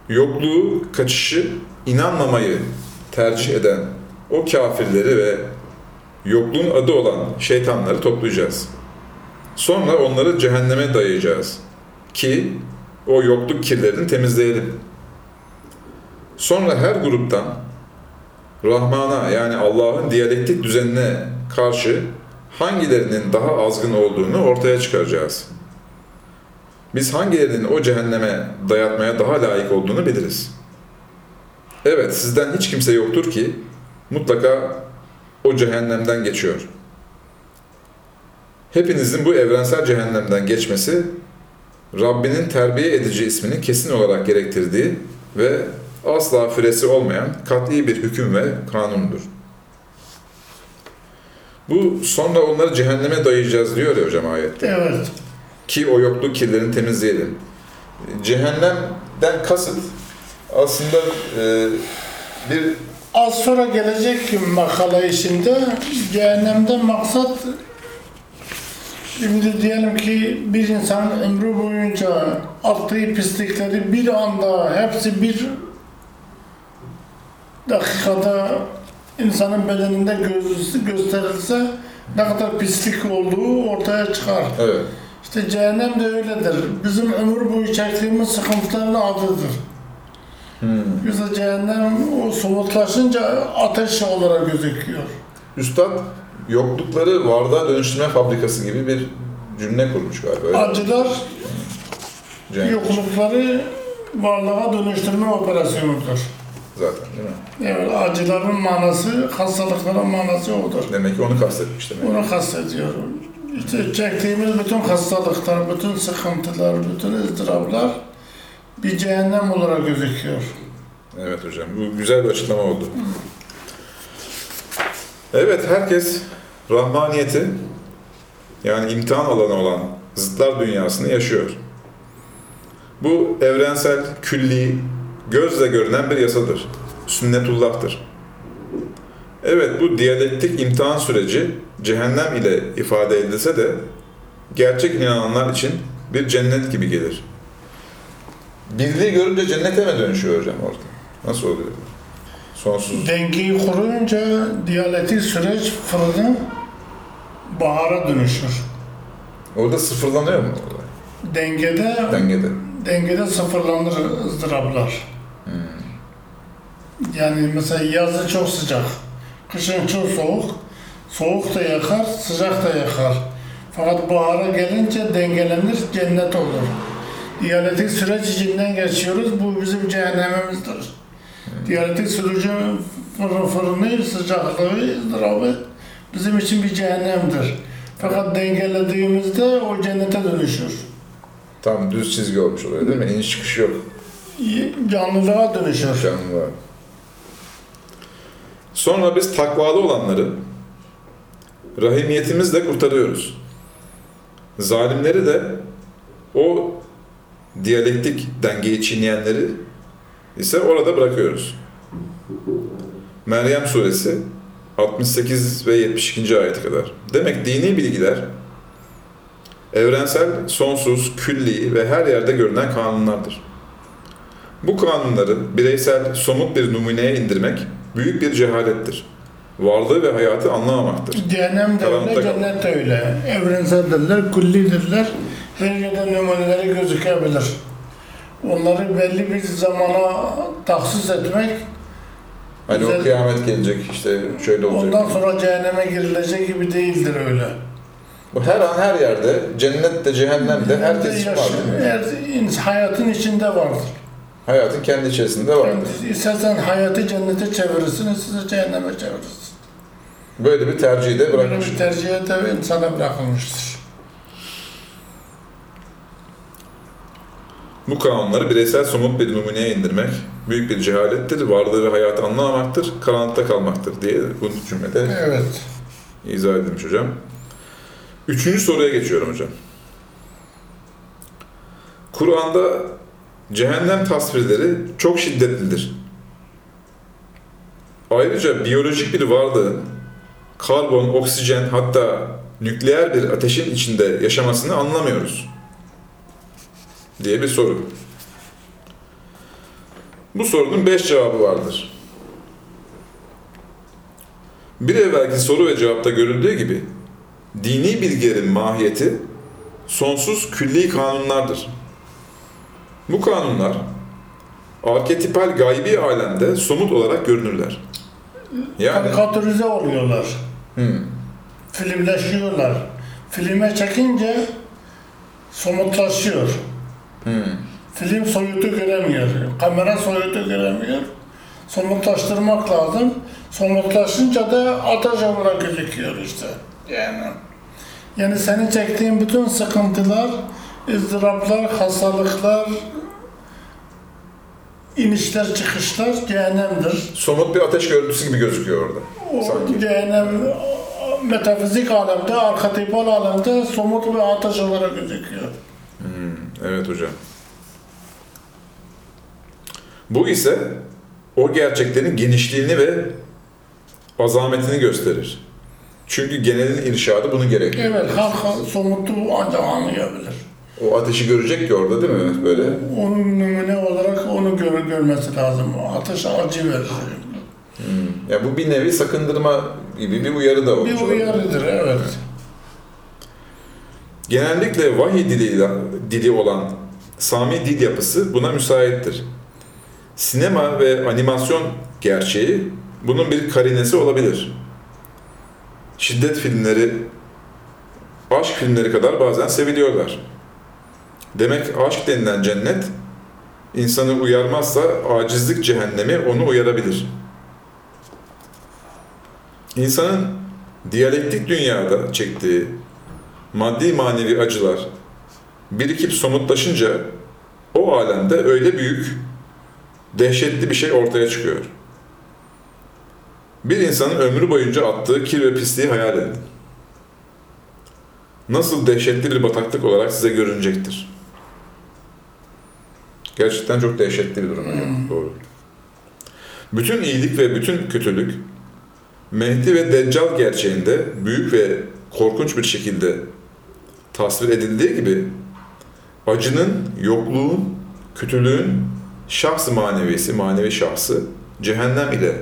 Yokluğu, kaçışı, inanmamayı tercih eden o kafirleri ve yokluğun adı olan şeytanları toplayacağız. Sonra onları cehenneme dayayacağız ki o yokluk kirlerini temizleyelim. Sonra her gruptan Rahman'a yani Allah'ın diyalektik düzenine karşı hangilerinin daha azgın olduğunu ortaya çıkaracağız. Biz hangilerinin o cehenneme dayatmaya daha layık olduğunu biliriz. Evet, sizden hiç kimse yoktur ki mutlaka o cehennemden geçiyor. Hepinizin bu evrensel cehennemden geçmesi, Rabbinin terbiye edici ismini kesin olarak gerektirdiği ve asla füresi olmayan kat'i bir hüküm ve kanundur. Bu sonra onları cehenneme dayayacağız diyor ya hocam ayette. Evet. Ki o yokluk kirlerini temizleyelim. Cehennemden kasıt aslında bir... Az sonra gelecek makale işinde cehennemden maksat, şimdi diyelim ki bir insan ömrü boyunca attığı pislikleri bir anda, hepsi bir dakikada insanın bedeninde gösterilse ne kadar pislik olduğu ortaya çıkar. Evet. İşte cehennem de öyledir. Bizim ömür boyu çektiğimiz sıkıntıların adıdır. Yoksa cehennem o somutlaşınca ateş olarak gözüküyor. Üstad, yoklukları varlığa dönüştürme fabrikası gibi bir cümle kurmuş galiba. Öyle acılar, yoklukları varlığa dönüştürme operasyonudur. Zaten değil mi? Evet, acıların manası, hastalıkların manası odur. Demek ki onu kastetmiş demek. Onu kastediyorum. İşte çektiğimiz bütün hastalıklar, bütün sıkıntılar, bütün ızdıraplar bir cehennem olarak gözüküyor. Evet hocam, bu güzel bir açıklama oldu. Evet, herkes Rahmaniyeti, yani imtihan alanı olan zıtlar dünyasını yaşıyor. Bu evrensel, külli, gözle görünen bir yasadır. Sünnetullah'tır. Evet, bu diyalektik imtihan süreci cehennem ile ifade edilse de gerçek inananlar için bir cennet gibi gelir. Birliği görünce cennete mi dönüşüyor hocam orada? Nasıl oluyor? Sonsuz. Dengeyi kurunca diyalektik süreç fırını bahara dönüşür. Orada sıfırlanıyor mu orada? Dengede sıfırlanır ızdıraplar. Yani mesela yazın çok sıcak, kışın çok soğuk, soğuk da yakar, sıcak da yakar. Fakat bahara gelince dengelenir, cennet olur. Diyalektik süreç içinden geçiyoruz, bu bizim cehennemimizdir. Diyalektik sürücü fırını, sıcaklığı, ızdırabı bizim için bir cehennemdir. Fakat dengelediğimizde o cennete dönüşür. Tam düz çizgi olmuş oluyor değil mi? İniş çıkış yok. Canlılığa dönüşür. Canlılığa. Sonra biz takvalı olanları rahimiyetimizle kurtarıyoruz. Zalimleri de o diyalektik dengeyi çiğneyenleri ise orada bırakıyoruz. Meryem suresi 68 ve 72. ayete kadar. Demek dini bilgiler evrensel, sonsuz, külli ve her yerde görünen kanunlardır. Bu kanunları bireysel, somut bir numuneye indirmek büyük bir cehalettir. Varlığı ve hayatı anlamamaktır. Cehennem de öyle, cennet de öyle. Evrenseldirler, küllidirler. Her yerden numuneleri gözükebilir. Onları belli bir zamana tahsis etmek... Hani o kıyamet gelecek, işte şöyle olacak. Ondan sonra cehenneme girilecek gibi değildir öyle. Her an, her yerde, cennette, cehennemde herkes için vardır. Hayatın içinde vardır. Hayatın kendi içerisinde vardır. İstersen hayatı cennete çevirirsin, size cehenneme çevirirsin. Böyle bir tercihi de bırakmıştır. Böyle bir tercihi de insana bırakılmıştır. Bu kanunları bireysel somut bir numuneye indirmek büyük bir cehalettir, varlığı ve hayatı anlamamaktır, karanlıkta kalmaktır diye bunu cümlede evet izah edilmiş hocam. 3. soruya geçiyorum hocam. Kur'an'da cehennem tasvirleri çok şiddetlidir. Ayrıca biyolojik bir varlığın karbon, oksijen hatta nükleer bir ateşin içinde yaşamasını anlamıyoruz diye bir soru. Bu sorunun 5 cevabı vardır. Bir evvelki soru ve cevapta görüldüğü gibi dini bilgilerin mahiyeti sonsuz külli kanunlardır. Bu kanunlar arketipal gaybi alemde somut olarak görünürler. Yani karikatürize oluyorlar. Filmleşiyorlar. Filme çekince somutlaşıyor. Film soyutu göremiyor, kamera soyutu göremiyor. Somutlaştırmak lazım. Somutlaşınca da ateş olarak gözüküyor işte. Yani senin çektiğin bütün sıkıntılar, ızdıraplar, hastalıklar, inişler, çıkışlar cehennemdir. Somut bir ateş görüntüsü gibi gözüküyor orada. O cehennem, metafizik alemde, arketipal alemde somut bir ateş olarak gözüküyor. Evet hocam. Bu ise o gerçeklerin genişliğini ve azametini gösterir. Çünkü genelin inşaatı bunu gerektiriyor. Evet, halk somutu ancak anlayabilir. O ateşi görecek ki orada değil mi böyle? Onun numune olarak onu görmesi lazım. Ateş acı verir. Yani bu bir nevi sakındırma gibi bir uyarı da olmuş. Bir uyarıdır, evet. Genellikle vahiy dili olan Sami dil yapısı buna müsaittir. Sinema ve animasyon gerçeği bunun bir karinesi olabilir. Şiddet filmleri, aşk filmleri kadar bazen seviliyorlar. Demek aşk denilen cennet, insanı uyarmazsa acizlik cehennemi onu uyarabilir. İnsanın diyalektik dünyada çektiği maddi manevi acılar birikip somutlaşınca o alemde öyle büyük, dehşetli bir şey ortaya çıkıyor. Bir insanın ömrü boyunca attığı kir ve pisliği hayal edin. Nasıl dehşetli bir bataklık olarak size görünecektir? Gerçekten çok dehşetli bir durum. Doğru. Bütün iyilik ve bütün kötülük, Mehdi ve Deccal gerçeğinde büyük ve korkunç bir şekilde tasvir edildiği gibi, acının, yokluğun, kötülüğün şahs-ı manevisi, manevi şahsı cehennem ile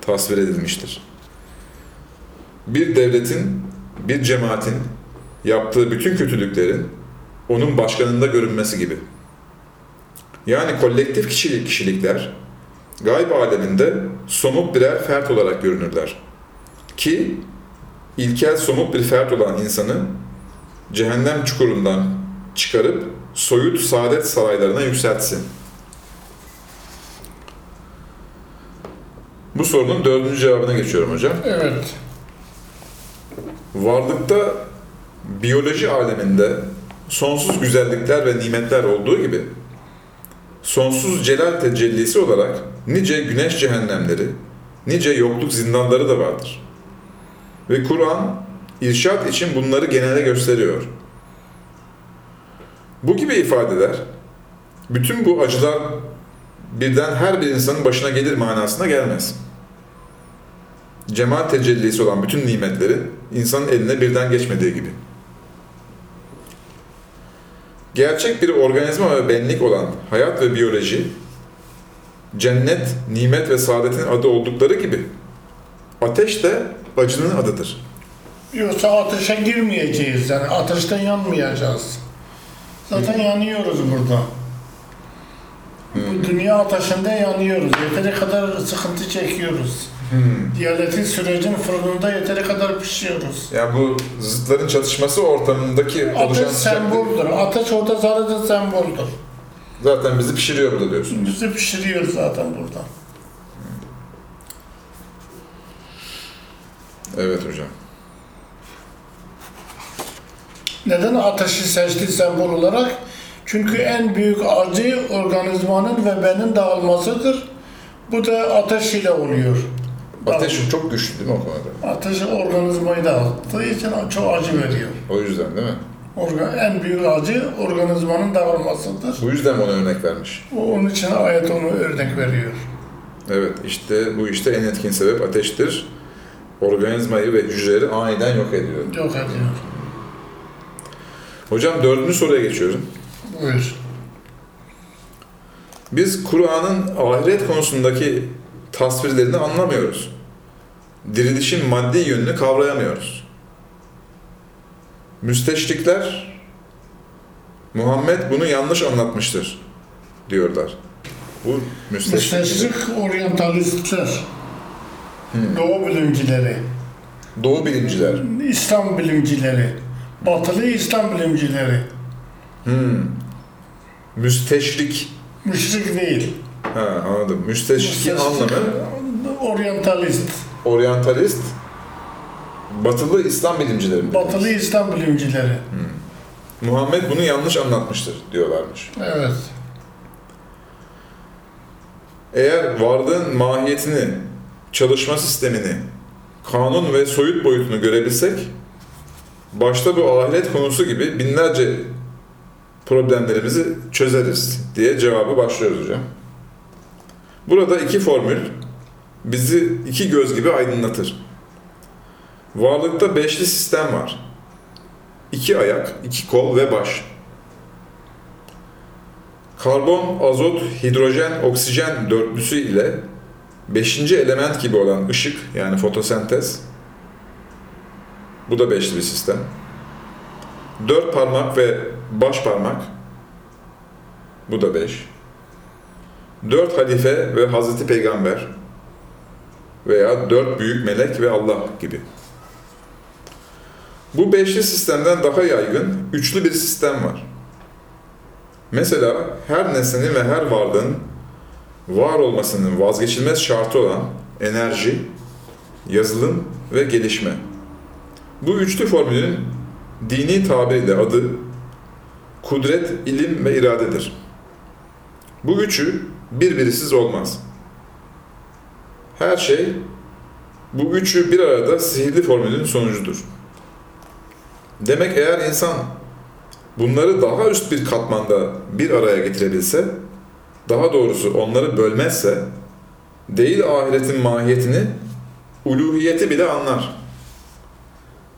tasvir edilmiştir. Bir devletin, bir cemaatin yaptığı bütün kötülüklerin onun başkanında görünmesi gibi. Yani kolektif kişilikler gayb aleminde somut birer fert olarak görünürler. Ki ilkel somut bir fert olan insanı cehennem çukurundan çıkarıp soyut saadet saraylarına yükseltsin. Bu sorunun 4. cevabına geçiyorum hocam. Evet. Varlıkta biyoloji aleminde sonsuz güzellikler ve nimetler olduğu gibi sonsuz celal tecellisi olarak nice güneş cehennemleri, nice yokluk zindanları da vardır. Ve Kur'an irşad için bunları genele gösteriyor. Bu gibi ifadeler, bütün bu acılar birden her bir insanın başına gelir manasına gelmez. Cemaat tecellisi olan bütün nimetleri insanın eline birden geçmediği gibi. Gerçek bir organizma ve benlik olan hayat ve biyoloji, cennet, nimet ve saadetin adı oldukları gibi ateş de acının adıdır. Yoksa ateşe girmeyeceğiz, yani ateşten yanmayacağız. Zaten yanıyoruz burada. Bu dünya ateşinde yanıyoruz, yeteri kadar sıkıntı çekiyoruz. Diyalektik sürecin fırınında yeteri kadar pişiyoruz. Yani bu zıtların çatışması ortamındaki ateş semboldür. Ateş orada zaten semboldür. Zaten bizi pişiriyor burada diyorsunuz. Bizi pişiriyor zaten burada. Evet hocam. Neden ateşi seçti sembol olarak? Çünkü en büyük acı organizmanın ve bedenin dağılmasıdır. Bu da ateş ile oluyor. Ateş çok güçlü değil mi o konuda? Ateş organizmayı dağıttığı için çok acı veriyor. O yüzden değil mi? En büyük acı organizmanın dağılmasıdır. Bu yüzden ona örnek vermiş. Onun için ayet onu örnek veriyor. Evet, işte bu işte en etkin sebep ateştir. Organizmayı ve hücreleri aniden yok ediyor. Yok ediyor. Hocam 4. soruya geçiyorum. Buyur. Biz Kur'an'ın ahiret konusundaki tasvirlerini anlamıyoruz. Dirilişin maddi yönünü kavrayamıyoruz. Müsteşrikler, Muhammed bunu yanlış anlatmıştır diyorlar. Bu müsteşrik oryantalistler, Doğu bilimcileri. Doğu bilimciler. İslam bilimcileri. Batılı İslam bilimcileri. Müsteşrik. Müşrik değil. Ha, anladım. Müsteşrikin anlamı? Oryantalist. Oryantalist. Batılı İslam bilimcileri mi? Batılı İslam bilimcileri. Muhammed bunu yanlış anlatmıştır diyorlarmış. Evet. Eğer varlığın mahiyetini, çalışma sistemini, kanun ve soyut boyutunu görebilsek, başta bu ahiret konusu gibi binlerce problemlerimizi çözeriz diye cevabı başlıyoruz hocam. Burada iki formül bizi iki göz gibi aydınlatır. Varlıkta beşli sistem var. 2 ayak, 2 kol ve baş. Karbon, azot, hidrojen, oksijen dörtlüsü ile 5. element gibi olan ışık yani fotosentez. Bu da beşli bir sistem. 4 parmak ve baş parmak. Bu da 5. 4 halife ve Hazreti Peygamber veya 4 büyük melek ve Allah gibi. Bu beşli sistemden daha yaygın üçlü bir sistem var. Mesela her nesnenin ve her varlığın var olmasının vazgeçilmez şartı olan enerji, yazılım ve gelişme. Bu üçlü formülün dini tabiriyle adı kudret, ilim ve iradedir. Bu üçü birbirisiz olmaz. Her şey, bu üçü bir arada sihirli formülün sonucudur. Demek eğer insan bunları daha üst bir katmanda bir araya getirebilse, daha doğrusu onları bölmezse, değil ahiretin mahiyetini, uluhiyeti bile anlar.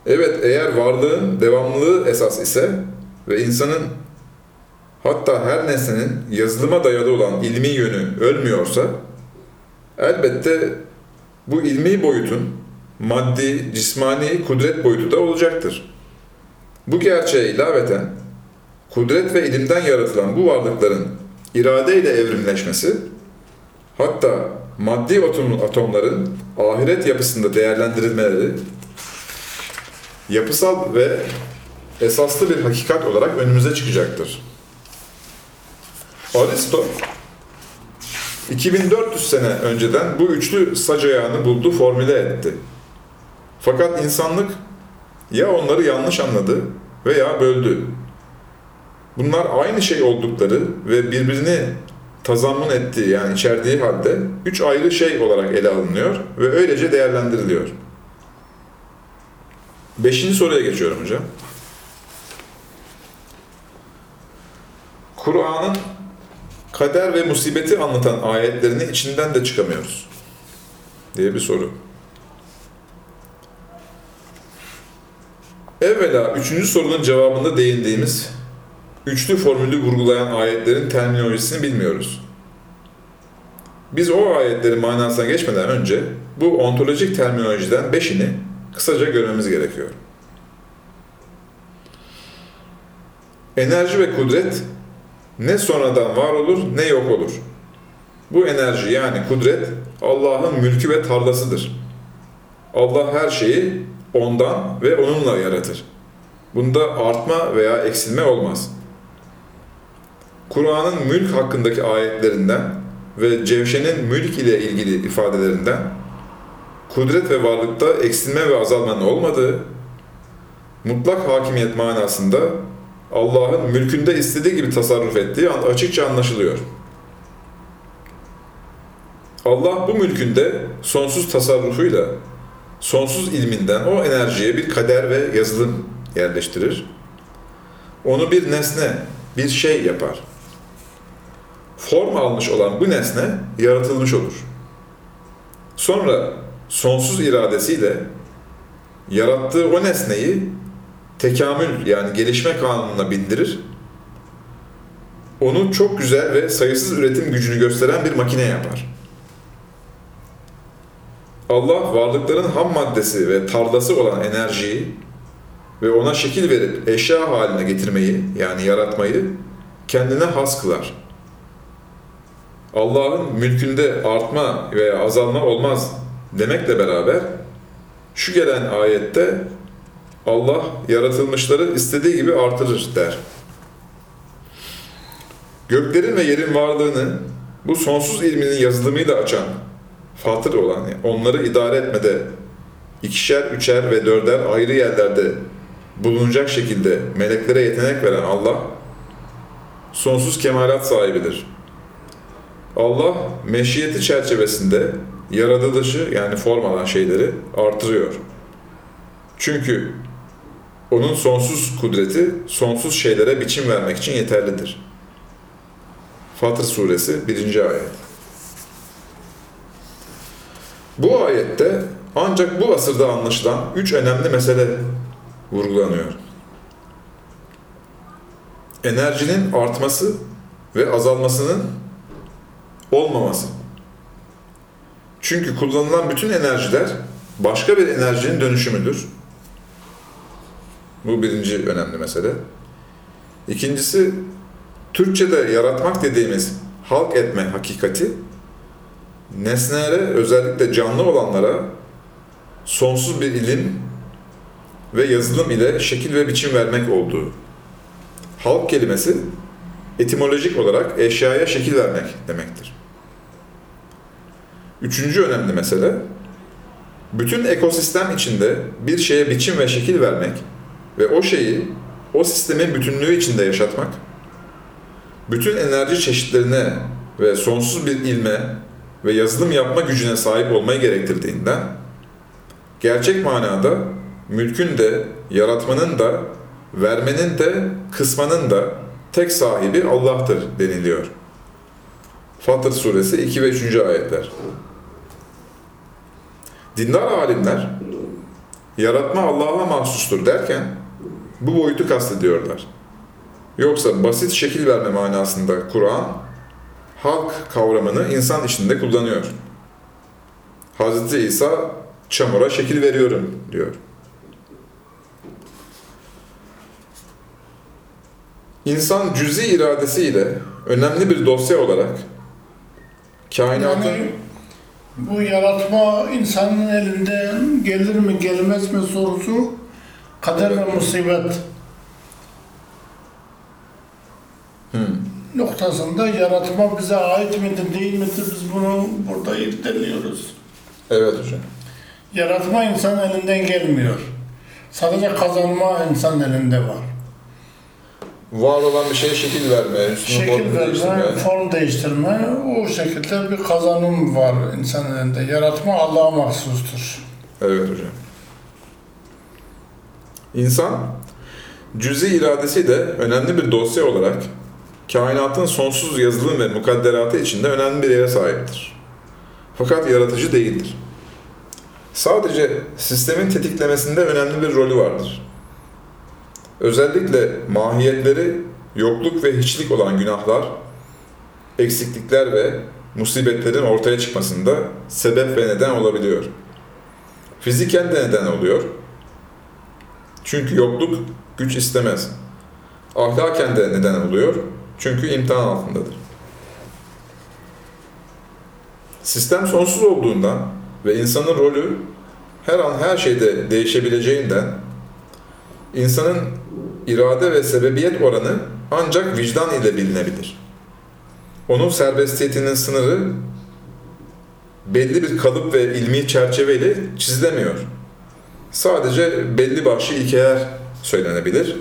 Evet, eğer varlığın devamlılığı esas ise ve insanın hatta her nesnenin yazılıma dayalı olan ilmi yönü ölmüyorsa, elbette bu ilmi boyutun maddi, cismani kudret boyutu da olacaktır. Bu gerçeğe ilaveten, kudret ve ilimden yaratılan bu varlıkların iradeyle evrimleşmesi, hatta maddi atomların ahiret yapısında değerlendirilmeleri, yapısal ve esaslı bir hakikat olarak önümüze çıkacaktır. Aristo, 2400 sene önceden bu üçlü sac ayağını buldu, formüle etti. Fakat insanlık ya onları yanlış anladı veya böldü. Bunlar aynı şey oldukları ve birbirini tazammun ettiği yani içerdiği halde 3 ayrı şey olarak ele alınıyor ve öylece değerlendiriliyor. 5. soruya geçiyorum hocam. Kur'an'ın kader ve musibeti anlatan ayetlerini içinden de çıkamıyoruz diye bir soru. Evvela 3. sorunun cevabında değindiğimiz üçlü formülü vurgulayan ayetlerin terminolojisini bilmiyoruz. Biz o ayetlerin manasına geçmeden önce bu ontolojik terminolojiden 5'ini kısaca görmemiz gerekiyor. Enerji ve kudret ne sonradan var olur ne yok olur. Bu enerji yani kudret Allah'ın mülkü ve tarlasıdır. Allah her şeyi ondan ve onunla yaratır. Bunda artma veya eksilme olmaz. Kur'an'ın mülk hakkındaki ayetlerinden ve cevşenin mülk ile ilgili ifadelerinden kudret ve varlıkta eksilme ve azalmanın olmadığı, mutlak hakimiyet manasında Allah'ın mülkünde istediği gibi tasarruf ettiği açıkça anlaşılıyor. Allah bu mülkünde sonsuz tasarrufuyla, sonsuz ilminden o enerjiye bir kader ve yazılım yerleştirir. Onu bir nesne, bir şey yapar. Form almış olan bu nesne yaratılmış olur. Sonra sonsuz iradesiyle yarattığı o nesneyi tekamül yani gelişme kanununa bindirir. Onu çok güzel ve sayısız üretim gücünü gösteren bir makine yapar. Allah varlıkların ham maddesi ve tarlası olan enerjiyi ve ona şekil verip eşya haline getirmeyi yani yaratmayı kendine has kılar. Allah'ın mülkünde artma veya azalma olmaz demekle beraber şu gelen ayette Allah yaratılmışları istediği gibi artırır der. Göklerin ve yerin varlığını bu sonsuz ilminin yazılımıyla açan, fatır olan, onları idare etmede ikişer, üçer ve dörder ayrı yerlerde bulunacak şekilde meleklere yetenek veren Allah, sonsuz kemalat sahibidir. Allah meşiyeti çerçevesinde yaratılışı yani form alan şeyleri artırıyor. Çünkü onun sonsuz kudreti sonsuz şeylere biçim vermek için yeterlidir. Fatır Suresi 1. ayet. Bu ayette ancak bu asırda anlaşılan 3 önemli mesele vurgulanıyor. Enerjinin artması ve azalmasının olmaması. Çünkü kullanılan bütün enerjiler başka bir enerjinin dönüşümüdür. Bu 1. önemli mesele. 2. Türkçe'de yaratmak dediğimiz halk etme hakikati, nesnelere, özellikle canlı olanlara sonsuz bir ilim ve yazılım ile şekil ve biçim vermek olduğu. Halk kelimesi etimolojik olarak eşyaya şekil vermek demektir. 3. önemli mesele, bütün ekosistem içinde bir şeye biçim ve şekil vermek ve o şeyi, o sistemin bütünlüğü içinde yaşatmak, bütün enerji çeşitlerine ve sonsuz bir ilme ve yazılım yapma gücüne sahip olmayı gerektirdiğinden, gerçek manada mülkün de, yaratmanın da, vermenin de, kısmanın da tek sahibi Allah'tır deniliyor. Fatır Suresi 2 ve 3. ayetler. Dindar alimler, yaratma Allah'a mahsustur derken bu boyutu kastediyorlar. Yoksa basit şekil verme manasında Kur'an, halk kavramını insan içinde kullanıyor. Hz. İsa, çamura şekil veriyorum diyor. İnsan cüz'i iradesiyle önemli bir dosya olarak kainatın... Yani bu yaratma insanın elinden gelir mi gelmez mi sorusu kader ve musibet noktasında yaratma bize ait midir değil midir biz bunu burada irdeliyoruz. Evet hocam. Yaratma insan elinden gelmiyor. Sadece kazanma insan elinde var. Var olan bir şeye şekil verme, şekil verme, form değiştirme, o şekilde bir kazanım var insanın elinde. Yaratma Allah'a mahsustur. Evet hocam. İnsan, cüz-i iradesi de önemli bir dosya olarak kainatın sonsuz yazılım ve mukadderatı içinde önemli bir yere sahiptir. Fakat yaratıcı değildir. Sadece sistemin tetiklemesinde önemli bir rolü vardır. Özellikle mahiyetleri yokluk ve hiçlik olan günahlar, eksiklikler ve musibetlerin ortaya çıkmasında sebep ve neden olabiliyor. Fiziken de neden oluyor. Çünkü yokluk güç istemez. Ahlaken de neden oluyor. Çünkü imtihan altındadır. Sistem sonsuz olduğundan ve insanın rolü her an her şeyde değişebileceğinden, insanın irade ve sebebiyet oranı ancak vicdan ile bilinebilir. Onun serbestiyetinin sınırı belli bir kalıp ve ilmi çerçeveyle çizilemiyor. Sadece belli başlı ilkeler söylenebilir.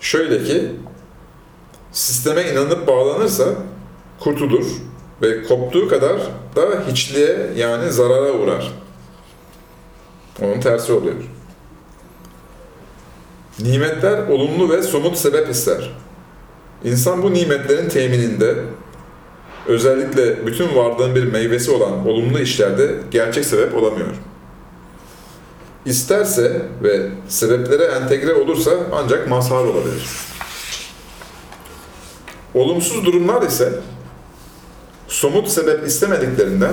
Şöyle ki, sisteme inanıp bağlanırsa kurtulur ve koptuğu kadar da hiçliğe yani zarara uğrar. Onun tersi oluyor. Nimetler olumlu ve somut sebep ister. İnsan bu nimetlerin temininde, özellikle bütün varlığın bir meyvesi olan olumlu işlerde gerçek sebep olamıyor. İsterse ve sebeplere entegre olursa ancak mazhar olabilir. Olumsuz durumlar ise somut sebep istemediklerinden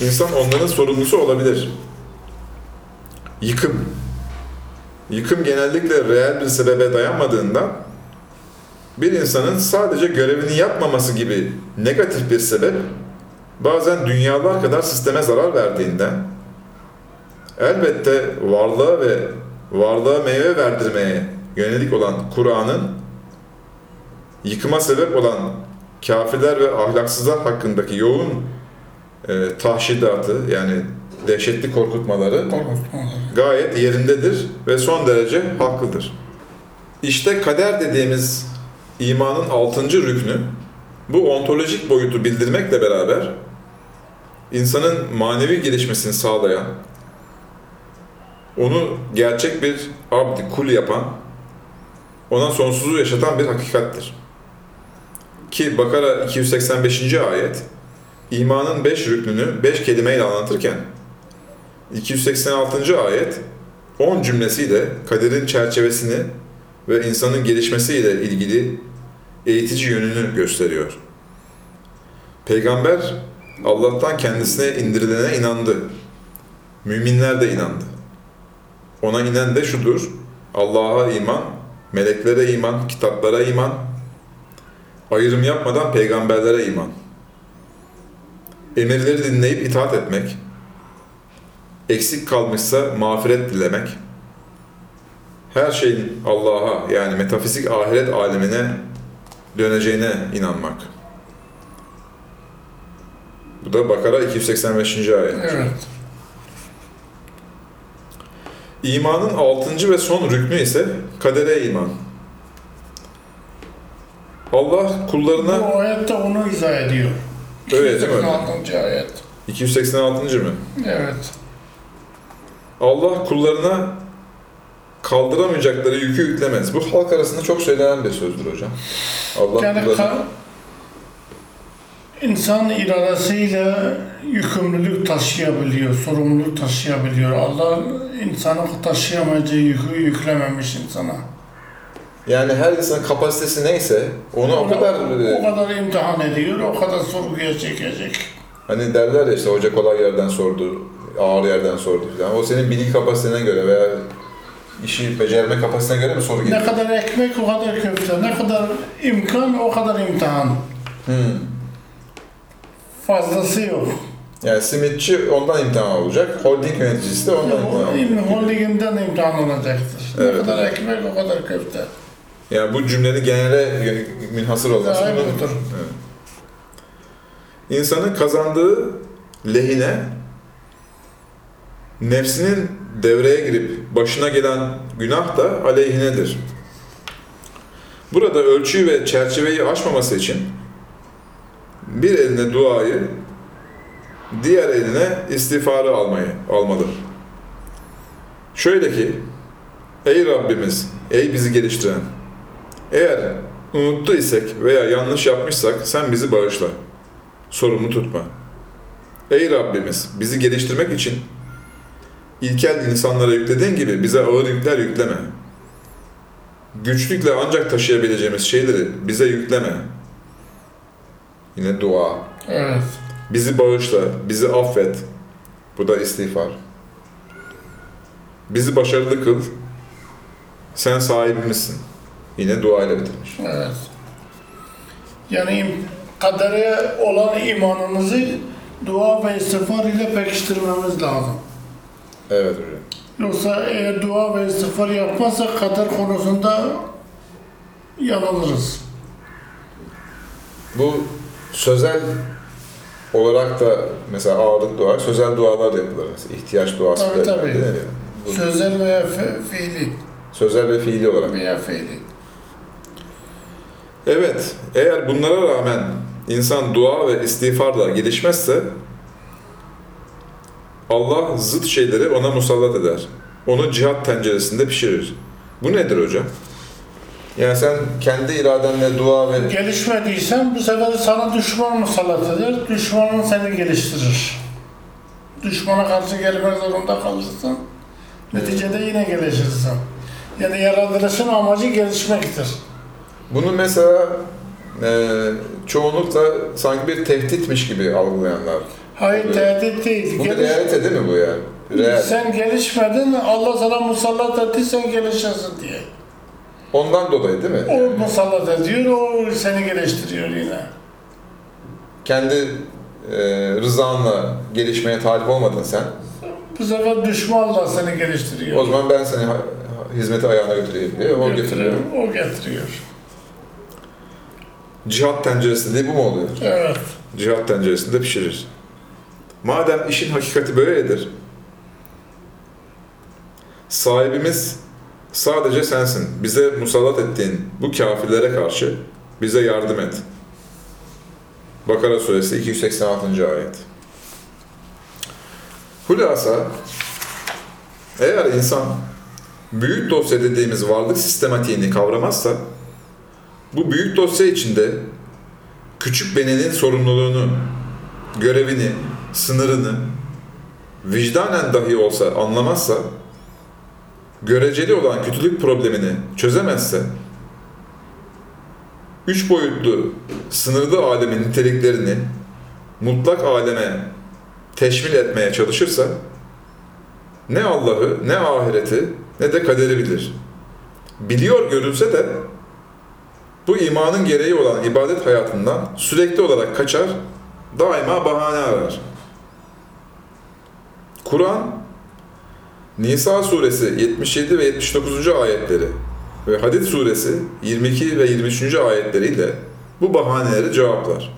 insan onların sorumlusu olabilir. Yıkım genellikle reel bir sebebe dayanmadığından bir insanın sadece görevini yapmaması gibi negatif bir sebep bazen dünyalar kadar sisteme zarar verdiğinden elbette varlığa ve varlığa meyve verdirmeye yönelik olan Kur'an'ın yıkıma sebep olan kafirler ve ahlaksızlar hakkındaki yoğun tahşidatı yani dehşetli korkutmaları gayet yerindedir ve son derece haklıdır. İşte kader dediğimiz imanın 6. rüknü bu ontolojik boyutu bildirmekle beraber insanın manevi gelişmesini sağlayan, onu gerçek bir abd, kul yapan, ona sonsuzu yaşatan bir hakikattir. Ki Bakara 285. ayet imanın 5 rüknünü 5 kelimeyle anlatırken 286. ayet 10 cümlesiyle kaderin çerçevesini ve insanın gelişmesiyle ilgili eğitici yönünü gösteriyor. Peygamber Allah'tan kendisine indirilene inandı. Müminler de inandı. Ona inen de şudur: Allah'a iman, meleklere iman, kitaplara iman, ayrım yapmadan peygamberlere iman. Emirleri dinleyip itaat etmek, eksik kalmışsa mağfiret dilemek, her şeyin Allah'a yani metafizik ahiret alemine döneceğine inanmak. Bu da Bakara 285. ayet. Evet. İmanın 6. ve son rüknü ise kadere iman. Allah kullarına... Bu ayette onu izah ediyor. Öyle değil mi? 286. ayet. 286. mı? Evet. Allah kullarına kaldıramayacakları yükü yüklemez. Bu halk arasında çok söylenen bir sözdür hocam. Allah yani kullarına... İnsan iradesiyle yükümlülük taşıyabiliyor, sorumluluk taşıyabiliyor. Allah insanı taşıyamayacağı yükü yüklememiş insana. Yani her insanın kapasitesi neyse onu o kadar imtihan ediyor, o kadar sorguya çekecek. Hani derler ya işte hoca kolay yerden sordu, ağır yerden sordu falan. O senin bilgi kapasitene göre veya işi becerme kapasitesine göre mi soru geliyor? Ne kadar ekmek o kadar köfte, ne kadar imkan o kadar imtihan. Fazlası yok. Yani simitçi ondan imtihan olacak, holding yöneticisi de ondan imtihan olacak. Holdinginden imtihan olacaktır. Evet. Ne kadar ekmek o kadar köfte. Yani bu cümlenin genele münhasır olması. Aynı otur. Evet. İnsanın kazandığı lehine, nefsinin devreye girip başına gelen günah da aleyhinedir. Burada ölçüyü ve çerçeveyi aşmaması için bir eline duayı, diğer eline istiğfarı almalı. Şöyle ki, Ey Rabbimiz, ey bizi geliştiren! Eğer unuttu isek veya yanlış yapmışsak sen bizi bağışla. Sorumlu tutma. Ey Rabbimiz, bizi geliştirmek için ilkel insanlara yüklediğin gibi bize ağır yükler yükleme. Güçlükle ancak taşıyabileceğimiz şeyleri bize yükleme. Yine dua. Evet. Bizi bağışla, bizi affet. Bu da istiğfar. Bizi başarılı kıl. Sen sahibimizsin. Yine dua ile bitirmiş. Evet. Yani kadere olan imanımızı dua ve istiğfar ile pekiştirmemiz lazım. Evet hocam. Yoksa eğer dua ve istiğfar yapmazsak kader konusunda yanılırız. Bu sözel olarak da mesela ağırlık dua, sözel dualar da yapılır. Mesela ihtiyaç duası da yapılır. Tabii tabii. Sözel veya fiili. Sözel ve fiili olarak. Veya fiili. Evet, eğer bunlara rağmen insan dua ve istiğfarla gelişmezse Allah zıt şeyleri ona musallat eder. Onu cihat tenceresinde pişirir. Bu nedir hocam? Yani sen kendi iradenle dua ve... Gelişmediysen bu sefer sana düşman musallat eder. Düşmanın seni geliştirir. Düşmana karşı gelmek zorunda kalırsın. Neticede yine gelişirsin. Yani yaratılışın amacı gelişmektir. Bunu mesela çoğunlukla sanki bir tehditmiş gibi algılayanlar. Hayır, tehdit değil. Bu bir realite değil mi bu yani? Real. Sen gelişmedin, Allah sana musallat etti, sen gelişirsin diye. Ondan dolayı değil mi? O musallat ediyor, o seni geliştiriyor yine. Kendi rızanla gelişmeye talip olmadın sen. Bu sefer düşmanla seni geliştiriyor. O zaman ben seni hizmete ayağına götüreyim diye, o getiriyor. O getiriyor. Cihat tenceresinde bu mu oluyor? Evet. Cihat tenceresinde pişirir. Madem işin hakikati böyledir, sahibimiz sadece sensin. Bize musallat ettiğin bu kafirlere karşı bize yardım et. Bakara suresi 286. ayet. Hulasa, eğer insan büyük dosya dediğimiz varlık sistematiğini kavramazsa, bu büyük dosya içinde küçük benenin sorumluluğunu, görevini, sınırını vicdanen dahi olsa anlamazsa, göreceli olan kötülük problemini çözemezse, üç boyutlu sınırlı alemin niteliklerini mutlak aleme teşmil etmeye çalışırsa, ne Allah'ı, ne ahireti, ne de kaderi bilir. Biliyor görünse de bu imanın gereği olan ibadet hayatından sürekli olarak kaçar, daima bahane arar. Kur'an, Nisa suresi 77 ve 79. ayetleri ve Hadid suresi 22 ve 23. ayetleriyle bu bahaneleri cevaplar.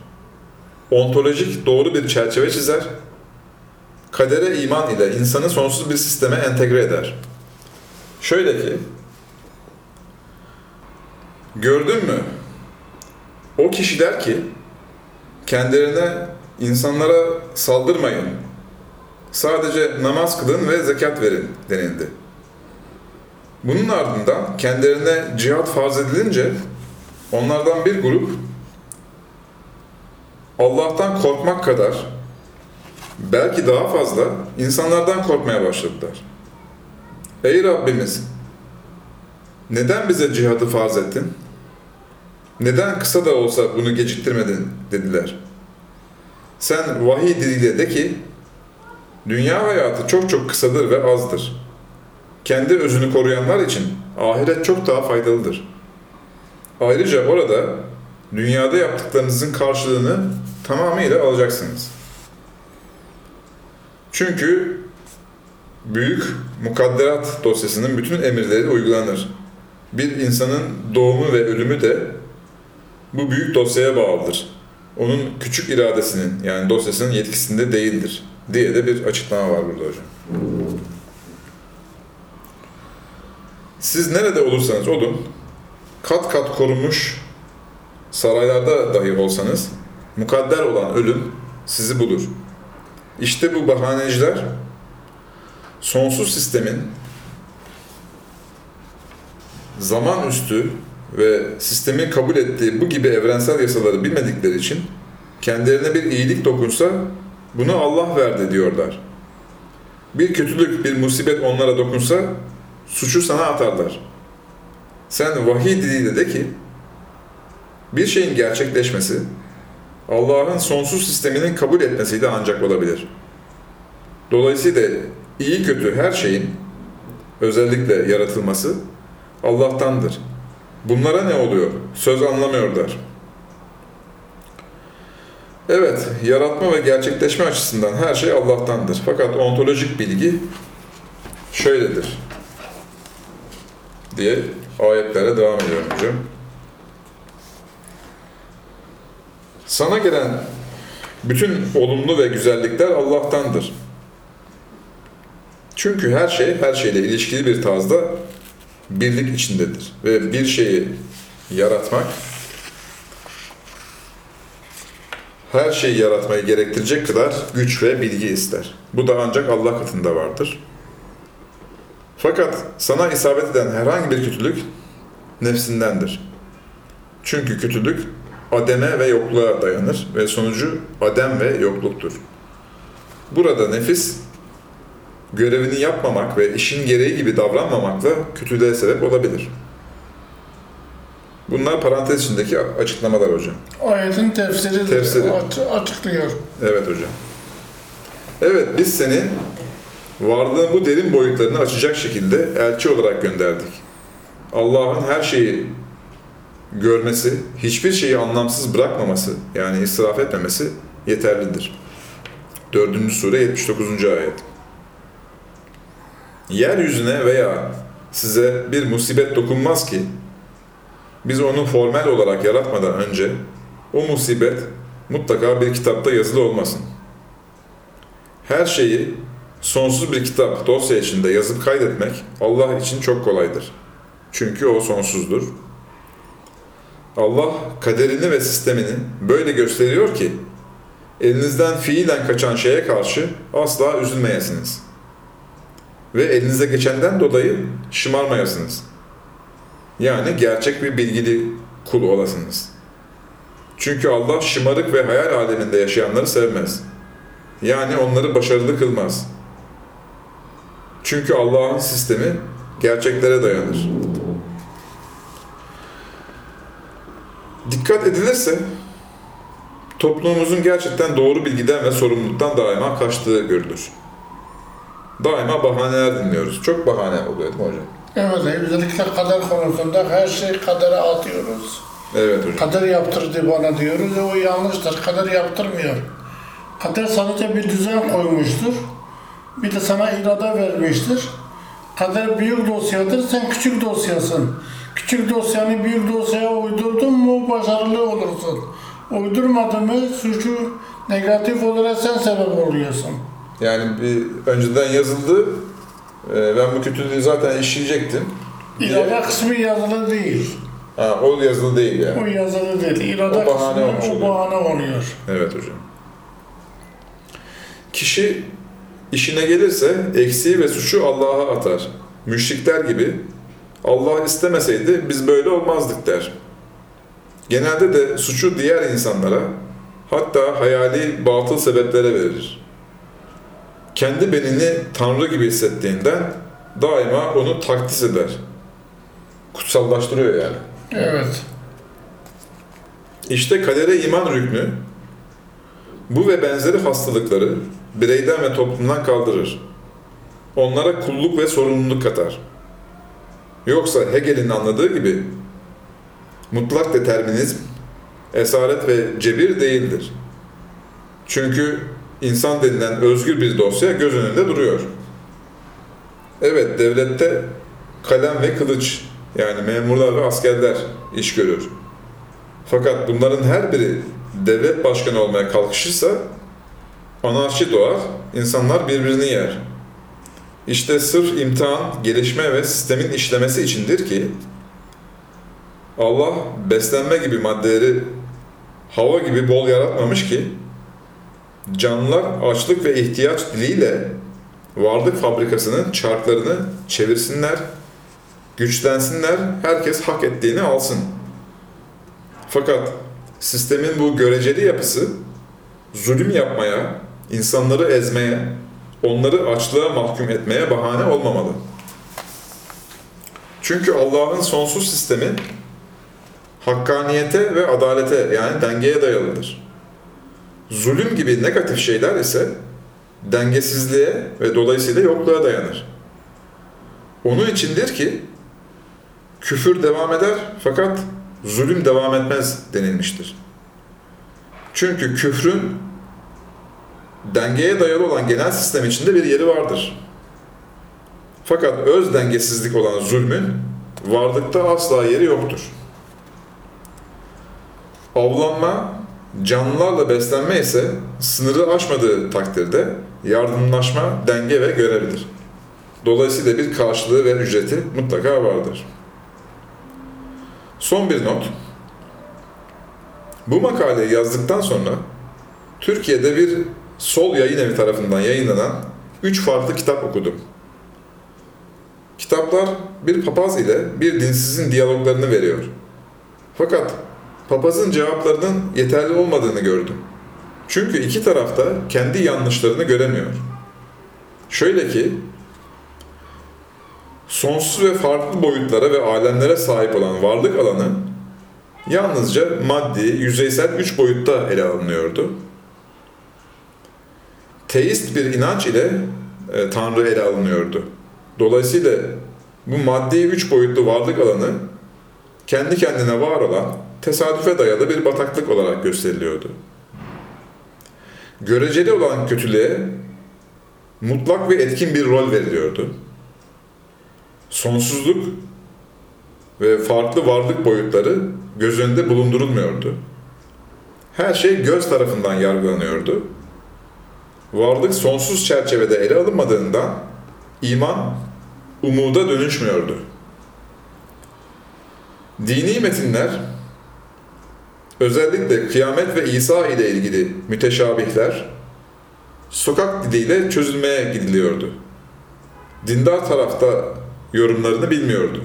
Ontolojik doğru bir çerçeve çizer, kadere iman ile insanı sonsuz bir sisteme entegre eder. Şöyle ki, gördün mü? O kişiler ki, kendilerine insanlara saldırmayın, sadece namaz kılın ve zekat verin denildi. Bunun ardından kendilerine cihat farz edilince onlardan bir grup Allah'tan korkmak kadar, belki daha fazla insanlardan korkmaya başladılar. Ey Rabbimiz! Neden bize cihadı farz ettin? Neden kısa da olsa bunu geciktirmedin dediler. Sen vahiy diliyle de ki, dünya hayatı çok çok kısadır ve azdır. Kendi özünü koruyanlar için ahiret çok daha faydalıdır. Ayrıca orada dünyada yaptıklarınızın karşılığını tamamıyla alacaksınız. Çünkü büyük mukadderat dosyasının bütün emirleri uygulanır. Bir insanın doğumu ve ölümü de bu büyük dosyaya bağlıdır. Onun küçük iradesinin, yani dosyasının yetkisinde değildir diye de bir açıklama var burada hocam. Siz nerede olursanız olun, kat kat korunmuş saraylarda dahi olsanız, mukadder olan ölüm sizi bulur. İşte bu bahaneciler, sonsuz sistemin zaman üstü ve sistemin kabul ettiği bu gibi evrensel yasaları bilmedikleri için kendilerine bir iyilik dokunsa bunu Allah verdi diyorlar. Bir kötülük, bir musibet onlara dokunsa suçu sana atarlar. Sen vahiy diliyle de ki, bir şeyin gerçekleşmesi Allah'ın sonsuz sisteminin kabul etmesiyle ancak olabilir. Dolayısıyla iyi kötü her şeyin, özellikle yaratılması Allah'tandır. Bunlara ne oluyor? Söz anlamıyorlar. Evet, yaratma ve gerçekleşme açısından her şey Allah'tandır. Fakat ontolojik bilgi şöyledir diye ayetlere devam ediyorum hocam. Sana gelen bütün olumlu ve güzellikler Allah'tandır. Çünkü her şey, her şeyle ilişkili bir tarzda birlik içindedir. Ve bir şeyi yaratmak, her şeyi yaratmayı gerektirecek kadar güç ve bilgi ister. Bu da ancak Allah katında vardır. Fakat sana isabet eden herhangi bir kötülük nefsindendir. Çünkü kötülük ademe ve yokluğa dayanır ve sonucu adem ve yokluktur. Burada nefis, görevini yapmamak ve işin gereği gibi davranmamakla kötülüğe sebep olabilir. Bunlar parantez içindeki açıklamalar hocam. Ayetin tefsiri. Açıklıyor. Evet hocam. Evet, biz seni varlığın bu derin boyutlarını açacak şekilde elçi olarak gönderdik. Allah'ın her şeyi görmesi, hiçbir şeyi anlamsız bırakmaması, yani israf etmemesi yeterlidir. 4. sure 79. ayet. Yeryüzüne veya size bir musibet dokunmaz ki, biz onu formel olarak yaratmadan önce o musibet mutlaka bir kitapta yazılı olmasın. Her şeyi sonsuz bir kitap, dosya içinde yazıp kaydetmek Allah için çok kolaydır. Çünkü o sonsuzdur. Allah kaderini ve sistemini böyle gösteriyor ki, elinizden fiilen kaçan şeye karşı asla üzülmeyesiniz. Ve elinize geçenden dolayı şımarmayasınız. Yani gerçek bir bilgili kul olasınız. Çünkü Allah şımarık ve hayal aleminde yaşayanları sevmez. Yani onları başarılı kılmaz. Çünkü Allah'ın sistemi gerçeklere dayanır. Dikkat edilirse, toplumumuzun gerçekten doğru bilgiden ve sorumluluktan daima kaçtığı görülür. Daima bahaneler dinliyoruz. Çok bahane oluyor değil mi hocam? Evet, özellikle kader konusunda her şeyi kadere atıyoruz. Evet hocam. Kader yaptırdı bana diyoruz ve o yanlıştır. Kader yaptırmıyor. Kader sadece bir düzen koymuştur. Bir de sana irade vermiştir. Kader büyük dosyadır, sen küçük dosyasın. Küçük dosyanı büyük dosyaya uydurdun mu başarılı olursun. Uydurmadın mı suçu negatif olarak sen sebep oluyorsun. Yani bir önceden yazıldı, ben bu kötülüğü zaten işleyecektim. İrade kısmı yazılı değil. Ha, o yazılı değil yani. O yazılı değil. İrade kısmı o bahane oluyor. Evet hocam. Kişi işine gelirse eksiği ve suçu Allah'a atar. Müşrikler gibi Allah istemeseydi biz böyle olmazdık der. Genelde de suçu diğer insanlara, hatta hayali batıl sebeplere verir. Kendi benini Tanrı gibi hissettiğinden daima onu takdis eder. Kutsallaştırıyor yani. Evet. İşte kadere iman rüknü bu ve benzeri hastalıkları bireyden ve toplumdan kaldırır. Onlara kulluk ve sorumluluk katar. Yoksa Hegel'in anladığı gibi mutlak determinizm esaret ve cebir değildir. Çünkü İnsan denilen özgür bir dosya göz önünde duruyor. Evet, devlette kalem ve kılıç, yani memurlar ve askerler iş görür. Fakat bunların her biri devlet başkanı olmaya kalkışırsa anarşi doğar, insanlar birbirini yer. İşte sırf imtihan, gelişme ve sistemin işlemesi içindir ki Allah beslenme gibi maddeleri hava gibi bol yaratmamış ki canlılar açlık ve ihtiyaç diliyle varlık fabrikasının çarklarını çevirsinler güçlensinler, herkes hak ettiğini alsın. Fakat sistemin bu göreceli yapısı zulüm yapmaya, insanları ezmeye, onları açlığa mahkum etmeye bahane olmamalı. Çünkü Allah'ın sonsuz sistemi hakkaniyete ve adalete, yani dengeye dayalıdır. Zulüm gibi negatif şeyler ise dengesizliğe ve dolayısıyla yokluğa dayanır. Onun içindir ki küfür devam eder fakat zulüm devam etmez denilmiştir. Çünkü küfrün dengeye dayalı olan genel sistem içinde bir yeri vardır. Fakat öz dengesizlik olan zulmün varlıkta asla yeri yoktur. Avlanma, canlılarla beslenme ise sınırı aşmadığı takdirde yardımlaşma, denge ve görevlidir. Dolayısıyla bir karşılığı ve ücreti mutlaka vardır. Son bir not. Bu makaleyi yazdıktan sonra Türkiye'de bir Sol Yayın Evi tarafından yayınlanan 3 farklı kitap okudum. Kitaplar bir papaz ile bir dinsizin diyaloglarını veriyor. Fakat papazın cevaplarının yeterli olmadığını gördüm. Çünkü iki taraf da kendi yanlışlarını göremiyor. Şöyle ki, sonsuz ve farklı boyutlara ve alemlere sahip olan varlık alanı yalnızca maddi, yüzeysel 3 boyutta ele alınıyordu. Teist bir inanç ile Tanrı ele alınıyordu. Dolayısıyla bu maddi 3 boyutlu varlık alanı kendi kendine var olan, tesadüfe dayalı bir bataklık olarak gösteriliyordu. Göreceli olan kötülüğe mutlak ve etkin bir rol veriliyordu. Sonsuzluk ve farklı varlık boyutları göz önünde bulundurulmuyordu. Her şey göz tarafından yargılanıyordu. Varlık sonsuz çerçevede ele alınmadığından iman umuda dönüşmüyordu. Dini metinler, özellikle kıyamet ve İsa ile ilgili müteşabihler, sokak diliyle çözülmeye gidiliyordu. Dindar tarafta yorumlarını bilmiyordu.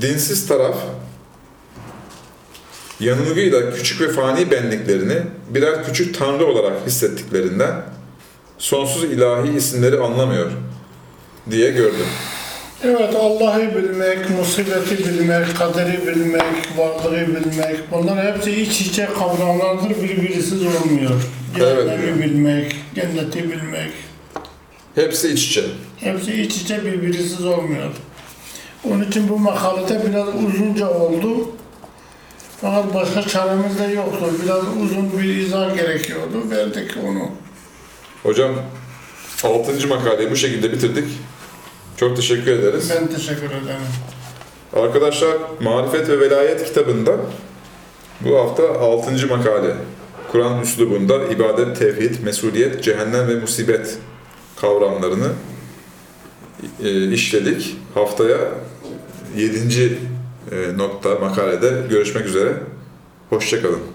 Dinsiz taraf, yanılgıyla küçük ve fani benliklerini birer küçük tanrı olarak hissettiklerinden sonsuz ilahi isimleri anlamıyor diye gördüm. Evet, Allah'ı bilmek, musibeti bilmek, kaderi bilmek, varlığı bilmek, bunlar hepsi iç içe kavramlardır, birbirisiz olmuyor. Cehennemi bilmek, cenneti bilmek. Hepsi iç içe. Hepsi iç içe, birbirisiz olmuyor. Onun için bu makalede biraz uzunca oldu. Fakat başka çaremiz de yoktu. Biraz uzun bir izah gerekiyordu. Verdik onu. Hocam, 6. makaleyi bu şekilde bitirdik. Çok teşekkür ederiz. Ben teşekkür ederim. Arkadaşlar, Marifet ve Velayet kitabında bu hafta 6. makale, Kur'an üslubunda ibadet, tevhid, mesuliyet, cehennem ve musibet kavramlarını işledik. Haftaya 7. nokta makalede görüşmek üzere. Hoşça kalın.